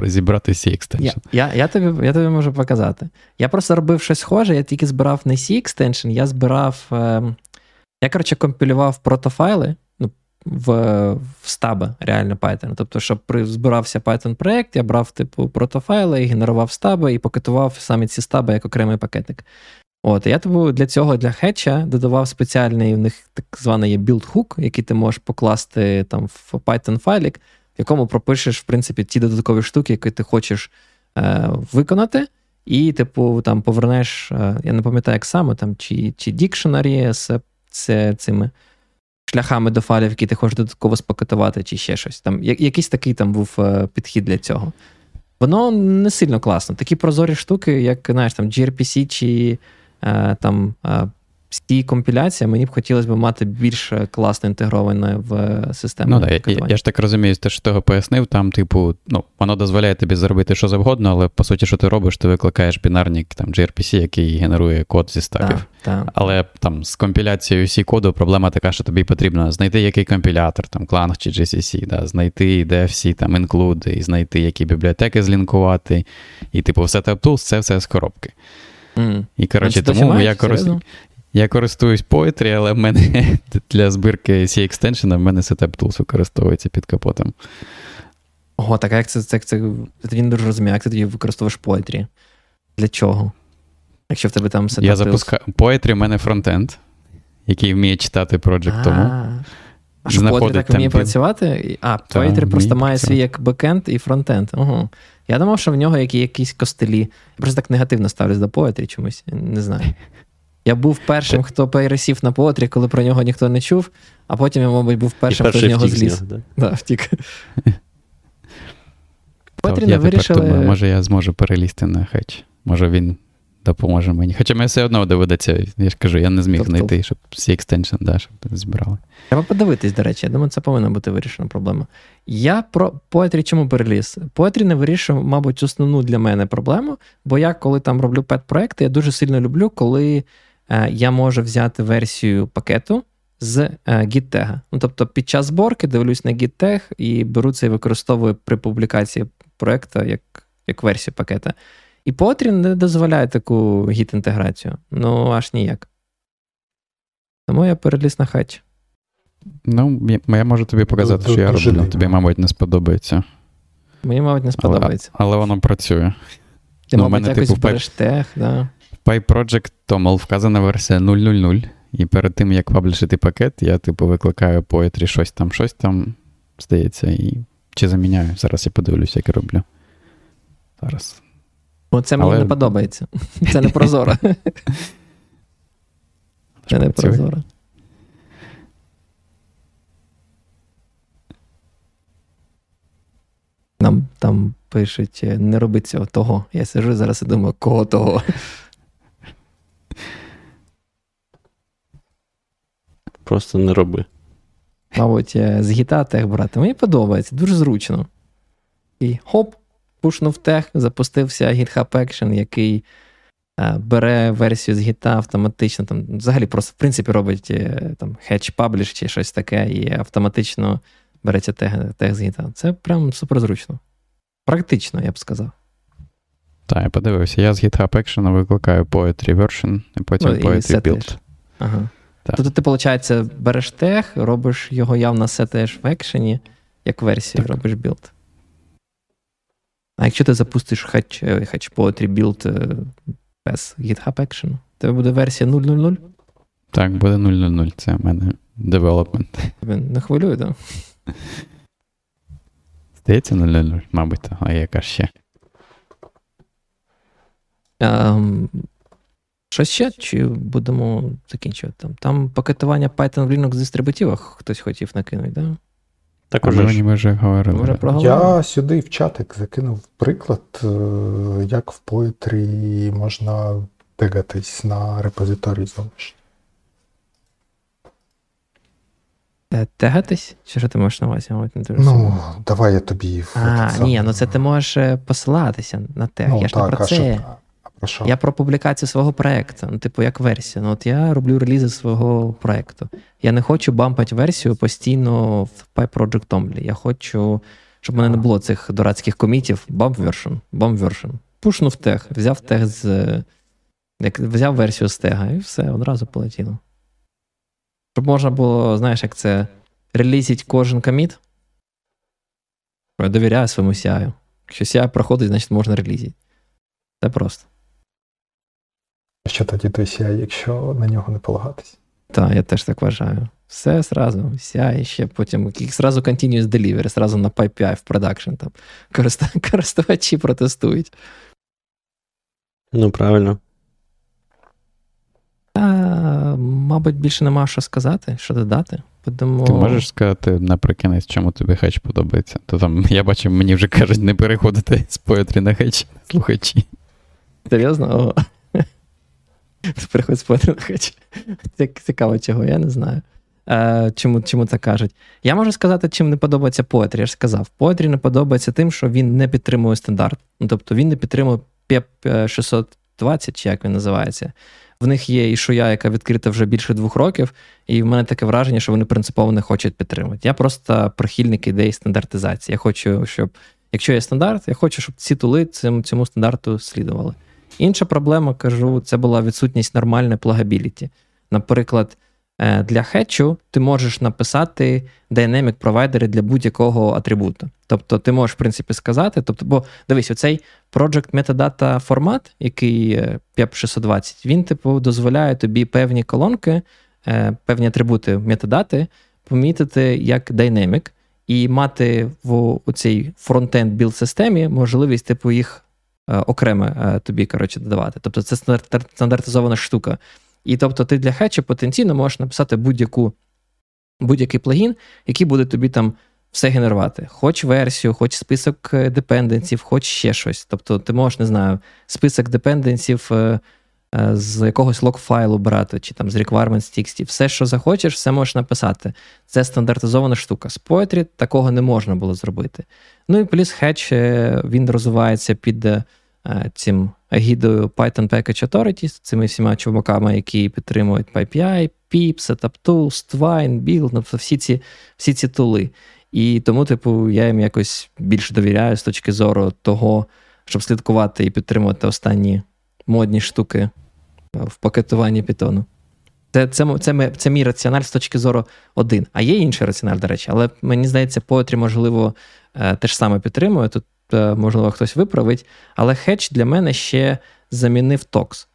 зібрати C-Extension. Я, я, я, тобі, я тобі можу показати. Я просто робив щось схоже, я тільки збирав не C-Extension, я збирав... Е, я, коротше, компілював протофайли ну, в, в стаби, реально, Python. Тобто, щоб при, збирався Python-проєкт, я брав, типу, протофайли, генерував стаби і пакетував саме ці стаби як окремий пакетик. От, я тобі для цього, для хетча додавав спеціальний, в них так званий є build-hook, який ти можеш покласти там в Python-файлік, в якому пропишеш, в принципі, ті додаткові штуки, які ти хочеш е, виконати, і, типу, там повернеш, е, я не пам'ятаю, як саме, там, чи, чи дікшенарі з, з цими шляхами до файлів, які ти хочеш додатково спакетувати, чи ще щось. Там, я, якийсь такий там був е, підхід для цього. Воно не сильно класно. Такі прозорі штуки, як, знаєш, там, джі ар пі сі, чи... Там всі компіляції, мені б хотілося б мати більш класно інтегроване в систему. Ну, так, я, я ж так розумію, те, що того пояснив, там, типу, ну, воно дозволяє тобі зробити що завгодно, але, по суті, що ти робиш, ти викликаєш бінарник там, джі ар пі сі, який генерує код зі стабів. Так, так. Але там з компіляцією всі коду проблема така, що тобі потрібно знайти який компілятор, там, Clang чи джі сі сі, да, знайти де всі там інклюди, і знайти, які бібліотеки злінкувати, і, типу, все setuptools, це все з коробки. Mm. І, коротше, тому я, користу... я користуюсь Poetry, але в мене для збірки C-Extension в мене setuptools використовується під капотом. Ого, так а як це, це, це, це він дуже розуміє, як ти тоді використовуєш Poetry? Для чого? Якщо в тебе там setuptools? Я запускаю... Poetry в мене фронтенд, який вміє читати project.toml. А що, Poetry так вміє працювати? А, Poetry просто має свій як бекенд і фронтенд. Угу. Я думав, що в нього є якісь костелі. Я просто так негативно ставлюсь до Poetry чомусь, не знаю. Я був першим, хто пересів на Poetry, коли про нього ніхто не чув, а потім я, мабуть, був першим, хто з нього зліз. Так, да? Да, втік. Poetry не вирішили... Думаю, може, я зможу перелізти на Hatch. Може, він допоможе мені. Хоча мені все одно доведеться, я ж кажу, я не зміг знайти, щоб всі екстеншн, да, щоб збирали. Треба подивитись, до речі. Я думаю, це повинна бути вирішена проблема. Я про Poetry чому переліз? Poetry не вирішив, мабуть, основну для мене проблему, бо я, коли там роблю пет-проекти, я дуже сильно люблю, коли е, я можу взяти версію пакету з е, git-тега. Ну, тобто під час зборки дивлюсь на git-тег і беру це і використовую при публікації проекту як, як версію пакета. І Poetry не дозволяє таку гіт-інтеграцію. Ну, аж ніяк. Тому я переліз на Hatch. Ну, я можу тобі показати, це, що це я роблю. Тобі, мабуть, не сподобається. Мені, мабуть, не сподобається. Але, але воно працює. Ти, ну, мабуть, мене, якось типу, береш тег, да. pyproject.toml вказана версія нуль нуль нуль. І перед тим, як паблішити пакет, я, типу, викликаю Poetry щось там, щось там, здається, і... чи заміняю. Зараз я подивлюся, як я роблю. Зараз... Бо це мені але... не подобається. Це не прозоро. Це не прозоро. Нам там пишуть, не роби цього, того. Я сиджу зараз і думаю, кого того? Просто не роби. Мабуть, з гіта тех брати. Мені подобається, дуже зручно. І хоп. Пушнув тех, запустився GitHub Action, який е, бере версію з гіта автоматично, там, взагалі просто, в принципі, робить е, там, Hatch Publish чи щось таке, і автоматично береться тег, тег з гіта. Це прям суперзручно. Практично, я б сказав. Так, я подивився. Я з GitHub Action викликаю Poetry Version, і потім ну, і Poetry Build. Ага. Тобто ти, виходить, береш тег, робиш його явно сетаєш в екшені, як версію так. Робиш build. А якщо ти запустиш Hatch Poetry Build без GitHub Action, у тебе буде версія нуль нуль нуль, Так, буде нуль нуль нуль, це в мене development. Він не хвилює, так? Да? Здається, нуль нуль нуль, мабуть, а яка ще? Um, що ще? Чи будемо закінчувати? Там, там пакетування Python в Linux дистрибутивах хтось хотів накинути, так? Да? Також ми вже говорили. Я сюди в чатик закинув приклад, як в Poetry можна тегатись на репозиторій залишити. Тегатись? Чи що ти можеш на увазі? Ну, давай я тобі... А, ні, ну це ти можеш посилатися на тег. Ну, я ж так, не про це. А що? Я про публікацію свого проєкту. Ну, типу, як версію. Ну, от я роблю релізи свого проєкту. Я не хочу бампати версію постійно в pyproject.toml. Я хочу, щоб в мене не було цих дурацьких комітів. Bump version, bump version. Пушнув тег. Взяв тег з... Як взяв версію з тега і все, одразу полетіло. Щоб можна було, знаєш, як це, релізить кожен коміт. Я довіряю своєму сі ай. Якщо сі ай проходить, значить можна релізити. Це просто. Що тоді той сі ай, якщо на нього не полагатись? Так, я теж так вважаю. Все сразу, сі ай, ще потім, сразу continuous delivery, сразу на PyPI в продакшн там користувачі протестують. Ну, правильно. Та, мабуть, більше нема що сказати, що додати. Будемо... Ти можеш сказати наприкінець, чому тобі Hatch подобається? То там, я бачу, мені вже кажуть, не переходити з Poetry на Hatch, слухачі. Серйозно? Переход з Poetry на Hatch. Цікаво, чого, я не знаю. Е, чому, чому це кажуть? Я можу сказати, чим не подобається Poetry. Я ж сказав, Poetry не подобається тим, що він не підтримує стандарт. Ну, тобто він не підтримує пеп шістсот двадцять, чи як він називається. В них є і шуя, яка відкрита вже більше двох років, і в мене таке враження, що вони принципово не хочуть підтримувати. Я просто прихильник ідеї стандартизації. Я хочу, щоб, якщо є стандарт, я хочу, щоб ці тули цим, цьому стандарту слідували. Інша проблема, кажу, це була відсутність нормальної плагабіліті. Наприклад, для хетчу ти можеш написати dynamic провайдери для будь-якого атрибуту. Тобто ти можеш, в принципі, сказати, тобто, бо дивись, оцей project metadata формат, який пеп шістсот двадцять, він типу дозволяє тобі певні колонки, певні атрибути метадати помітити як dynamic і мати в цій фронтенд білд системі можливість типу їх окремо тобі, коротше, додавати. Тобто це стандартизована штука. І тобто ти для хетчу потенційно можеш написати будь-яку, будь-який плагін, який буде тобі там все генерувати. Хоч версію, хоч список депенденсів, хоч ще щось. Тобто ти можеш, не знаю, список депенденсів з якогось лог-файлу брати, чи там з requirements.txt. Все, що захочеш, все можеш написати. Це стандартизована штука. З Poetry такого не можна було зробити. Ну і плюс хетч, він розвивається під цим агідою Python Package Authorities, цими всіма чуваками, які підтримують PyPI, піп, setuptools, Twine, Build, ну, всі, ці, всі ці тули. І тому, типу, я їм якось більше довіряю з точки зору того, щоб слідкувати і підтримувати останні модні штуки в пакетуванні Python. Це, це, це, це мій раціональ з точки зору один. А є інший раціональ, до речі, але мені здається, Poetry, можливо, те ж саме підтримує. Тут можливо, хтось виправить, але Hatch для мене ще замінив токс.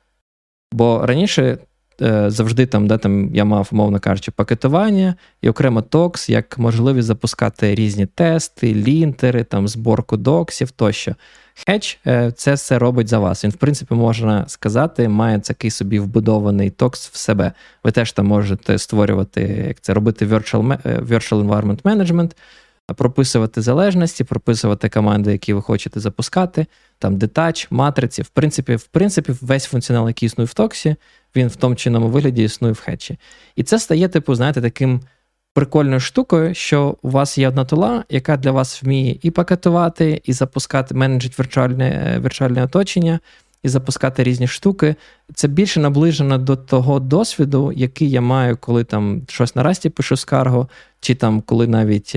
Бо раніше е, завжди там, де там я мав, умовно кажучи, пакетування і окремо токс, як можливість запускати різні тести, лінтери, там, зборку доксів тощо. Hatch е, це все робить за вас. Він, в принципі, можна сказати, має такий собі вбудований токс в себе. Ви теж там можете створювати, як це, робити virtual, virtual environment management, прописувати залежності, прописувати команди, які ви хочете запускати, там детач, матриці. В принципі, в принципі, весь функціонал, який існує в токсі, він в тому чи іному вигляді існує в хетчі. І це стає, типу, знаєте, таким прикольною штукою, що у вас є одна тула, яка для вас вміє і пакетувати, і запускати, менеджити віртуальне, віртуальне оточення, і запускати різні штуки. Це більше наближено до того досвіду, який я маю, коли там щось на Расті пишу з Cargo, чи там коли навіть...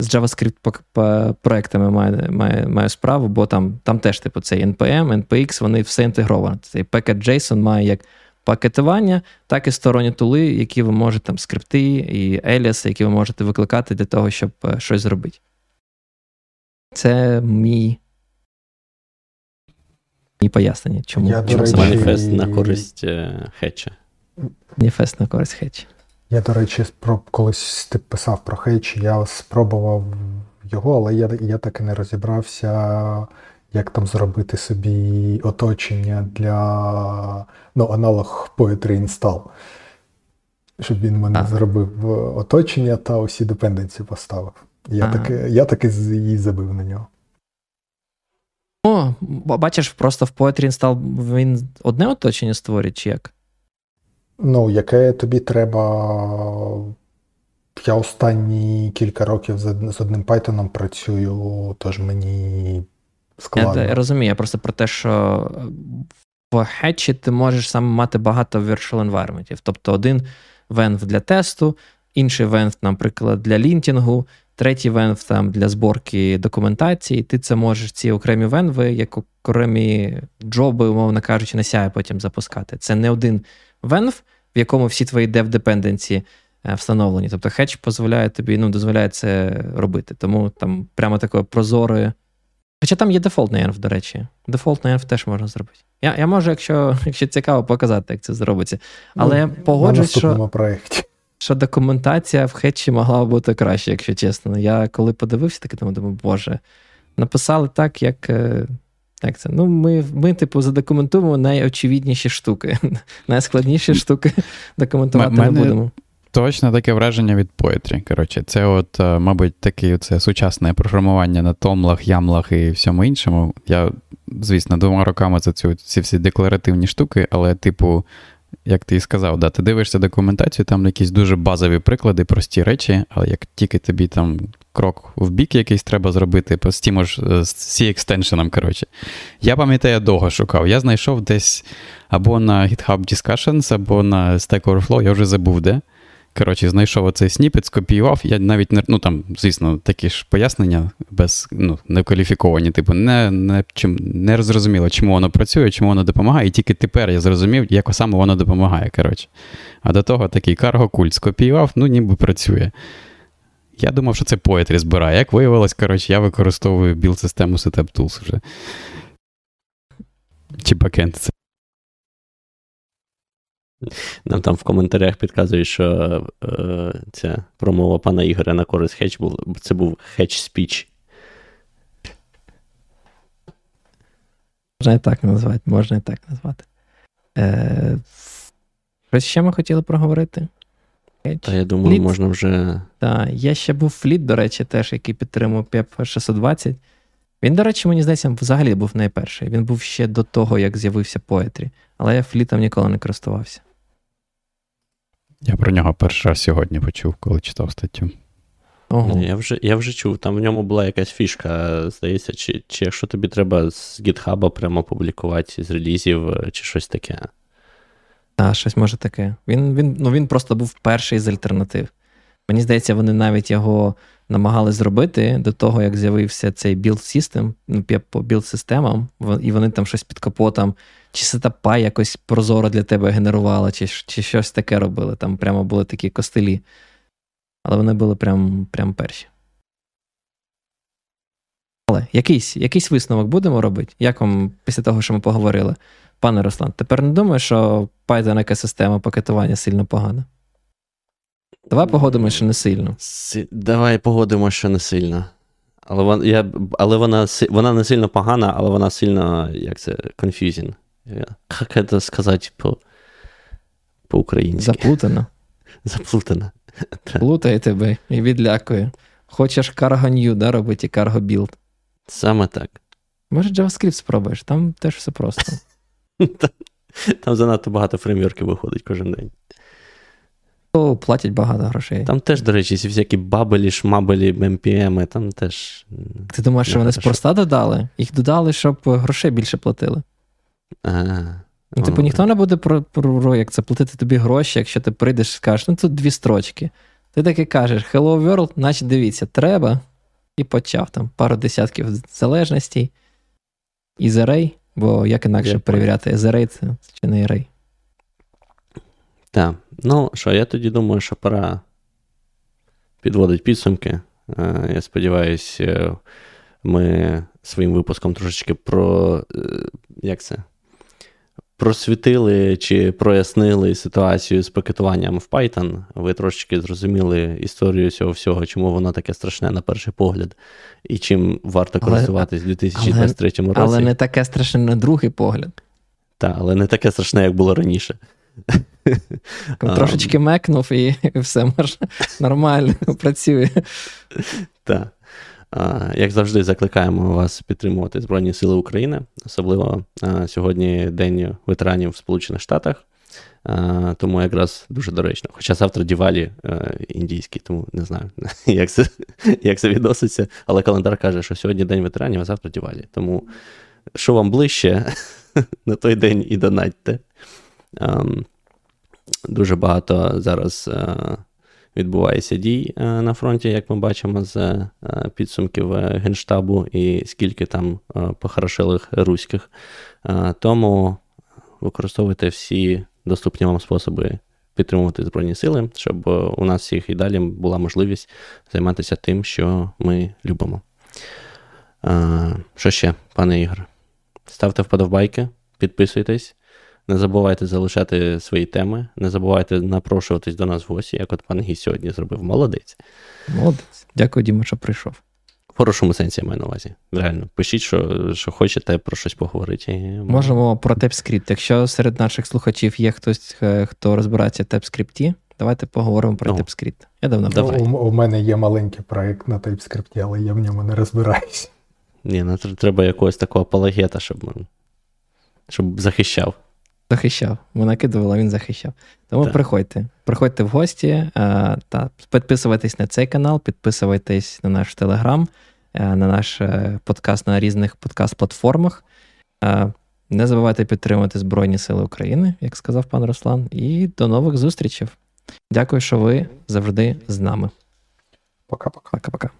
з JavaScript-проектами має, має, має справу, бо там, там теж типу цей ен пі ем, ен пі ікс, вони все інтегровані. Цей package.json має як пакетування, так і сторонні тули, які ви можете, там, скрипти і еліаси, які ви можете викликати для того, щоб щось зробити. Це мій, мій пояснення, чому. Я, чому речі... Манифест на користь хетча. Ніфест на користь хетч. Я, до речі, спроб... колись ти писав про хетч, я спробував його, але я, я так і не розібрався, як там зробити собі оточення для, ну, аналог Poetry Install. Щоб він мене а. зробив оточення та усі депенденці поставив. Я таки, я таки її забив на нього. О, бачиш, просто в Poetry Install він одне оточення створить, чи як? Ну, яке тобі треба... Я останні кілька років з одним Python працюю, тож мені складно. Я, я розумію, я просто про те, що в хетчі ти можеш сам мати багато virtual environment. Тобто один венв для тесту, інший венв, наприклад, для лінтінгу, третій венв там для зборки документації, і ти це можеш ці окремі венви, як окремі джоби, умовно кажучи, на сяє потім запускати. Це не один венв, в якому всі твої dev-депенденції встановлені. Тобто хетч дозволяє тобі, ну, дозволяє це робити. Тому там прямо такої прозорої. Хоча там є дефолтний енв, до речі. Дефолтний енв теж можна зробити. Я, я можу, якщо, якщо цікаво, показати, як це зробиться. Але ну, погоджусь, що, що документація в хетчі могла б бути краще, якщо чесно. Я коли подивився, так і думаю, боже, написали так, як, як це. Ну, ми, ми, типу, задокументуємо найочевидніші штуки. Найскладніші штуки документувати ми, не мене... будемо. Точно таке враження від Poetry, коротше. Це от, мабуть, таке це сучасне програмування на томлах, ямлах і всьому іншому. Я, звісно, двома роками за цю, ці всі декларативні штуки, але, типу, як ти і сказав, да, ти дивишся документацію, там якісь дуже базові приклади, прості речі, але як тільки тобі там крок в бік якийсь треба зробити, постійно з C-Extension, коротше. Я пам'ятаю, я довго шукав. Я знайшов десь або на GitHub Discussions, або на Stack Overflow, я вже забув, де. Коротше, знайшов оцей сніпет, скопіював, я навіть, не, ну там, звісно, такі ж пояснення, без, ну, не кваліфіковані, типу, не, не, чим, не зрозуміло, чому воно працює, чому воно допомагає, і тільки тепер я зрозумів, як саме воно допомагає, коротше. А до того такий карго-культ скопіював, ну ніби працює. Я думав, що це Poetry збирає, як виявилось, коротше, я використовую білд-систему setuptools вже. Чи бакенд це? Нам там в коментарях підказують, що е, ця промова пана Ігоря на користь хетч був, це був хетч-спіч. Можна і так назвати, можна і так назвати. Е, щось ще ми хотіли проговорити? Хетч. Та я думаю, Flit. Можна вже... Так, я ще був Flit, до речі, теж, який підтримав пі і пі шістсот двадцять. Він, до речі, мені здається, взагалі був найперший. Він був ще до того, як з'явився Poetry. Але я флітом ніколи не користувався. Я про нього перший раз сьогодні почув, коли читав статтю. Ого. Я вже, я вже чув. Там в ньому була якась фішка, здається, чи, чи якщо тобі треба з GitHub прямо публікувати, з релізів, чи щось таке. Так, щось може таке. Він, він, ну, він просто був перший з альтернатив. Мені здається, вони навіть його намагались зробити до того, як з'явився цей білд-систем, ну, по білд-системам, і вони там щось під капотом, чи сетапа якось прозоро для тебе генерувала, чи, чи щось таке робили. Там прямо були такі костилі. Але вони були прям, прям перші. Але якийсь, якийсь висновок будемо робити? Як вам після того, що ми поговорили? Пане Руслан, тепер не думаю, що Python екосистема пакетування сильно погана? Давай погодимо, що не сильно. Давай погодимо, що не сильно. Але, вон, я, але вона, вона не сильно погана, але вона сильно, як це, confusing. Як це сказати по, по-українськи? Заплутана. Заплутана. Плутає тебе і відлякує. Хочеш cargo new, да, робити cargo build. Саме так. Може JavaScript спробуєш, там теж все просто. там, там занадто багато фреймворків виходить кожен день. То платять багато грошей. Там теж, до речі, всякі бабелі, шмабелі, ен пі ем, там теж... Ти думаєш, що вони спроста додали? Їх додали, щоб грошей більше платили. Ага. Ну, типу, ніхто не буде про, про як це, платити тобі гроші, якщо ти прийдеш і скажеш, ну, тут дві строчки. Ти таки кажеш, hello world, наче дивіться, треба. І почав там пару десятків залежностей. І з array, бо як інакше я перевіряти, з array це чи не array. Так, ну що, я тоді думаю, що пора підводити підсумки. Я сподіваюся, ми своїм випуском трошечки про, як це, просвітили чи прояснили ситуацію з пакетуванням в Python. Ви трошечки зрозуміли історію цього всього, чому воно таке страшне на перший погляд, і чим варто але, користуватись в дві тисячі двадцять третьому але, році. Але не таке страшне на другий погляд. Так, але не таке страшне, як було раніше. Трошечки мекнув і, і все, можна, нормально, працює. Так. Як завжди, закликаємо вас підтримувати Збройні Сили України, особливо а, сьогодні День ветеранів в Сполучених Штатах, а, тому якраз дуже доречно. Хоча завтра Дівалі індійський, тому не знаю, як це, як це відноситься, але календар каже, що сьогодні День ветеранів, а завтра Дівалі. Тому що вам ближче, на той день і донатьте. А, дуже багато зараз... А, відбувається дій на фронті, як ми бачимо з підсумків Генштабу і скільки там похорошилих руських. Тому використовуйте всі доступні вам способи підтримувати Збройні Сили, щоб у нас всіх і далі була можливість займатися тим, що ми любимо. Що ще, пане Ігор? Ставте вподобайки, підписуйтесь. Не забувайте залишати свої теми, не забувайте напрошуватись до нас в гості, як от пан Гість сьогодні зробив. Молодець. Молодець. Дякую, Діма, що прийшов. В хорошому сенсі я маю на увазі. Реально. Пишіть, що, що хочете, про щось поговорити. Можемо про TypeScript. Якщо серед наших слухачів є хтось, хто розбирається в TypeScript, давайте поговоримо про О. TypeScript. Я давно давай. У, у мене є маленький проєкт на TypeScript, але я в ньому не розбираюсь. Ні, ну треба якогось такого апологета, щоб, щоб захищав. Захищав. Ми накидували, він захищав. Тому так. приходьте. Приходьте в гості, а, та підписуйтесь на цей канал, підписуйтесь на наш Телеграм, на наш подкаст на різних подкаст-платформах. А, не забувайте підтримувати Збройні Сили України, як сказав пан Руслан. І до нових зустрічей. Дякую, що ви завжди з нами. Пока-пока. Пока-пока.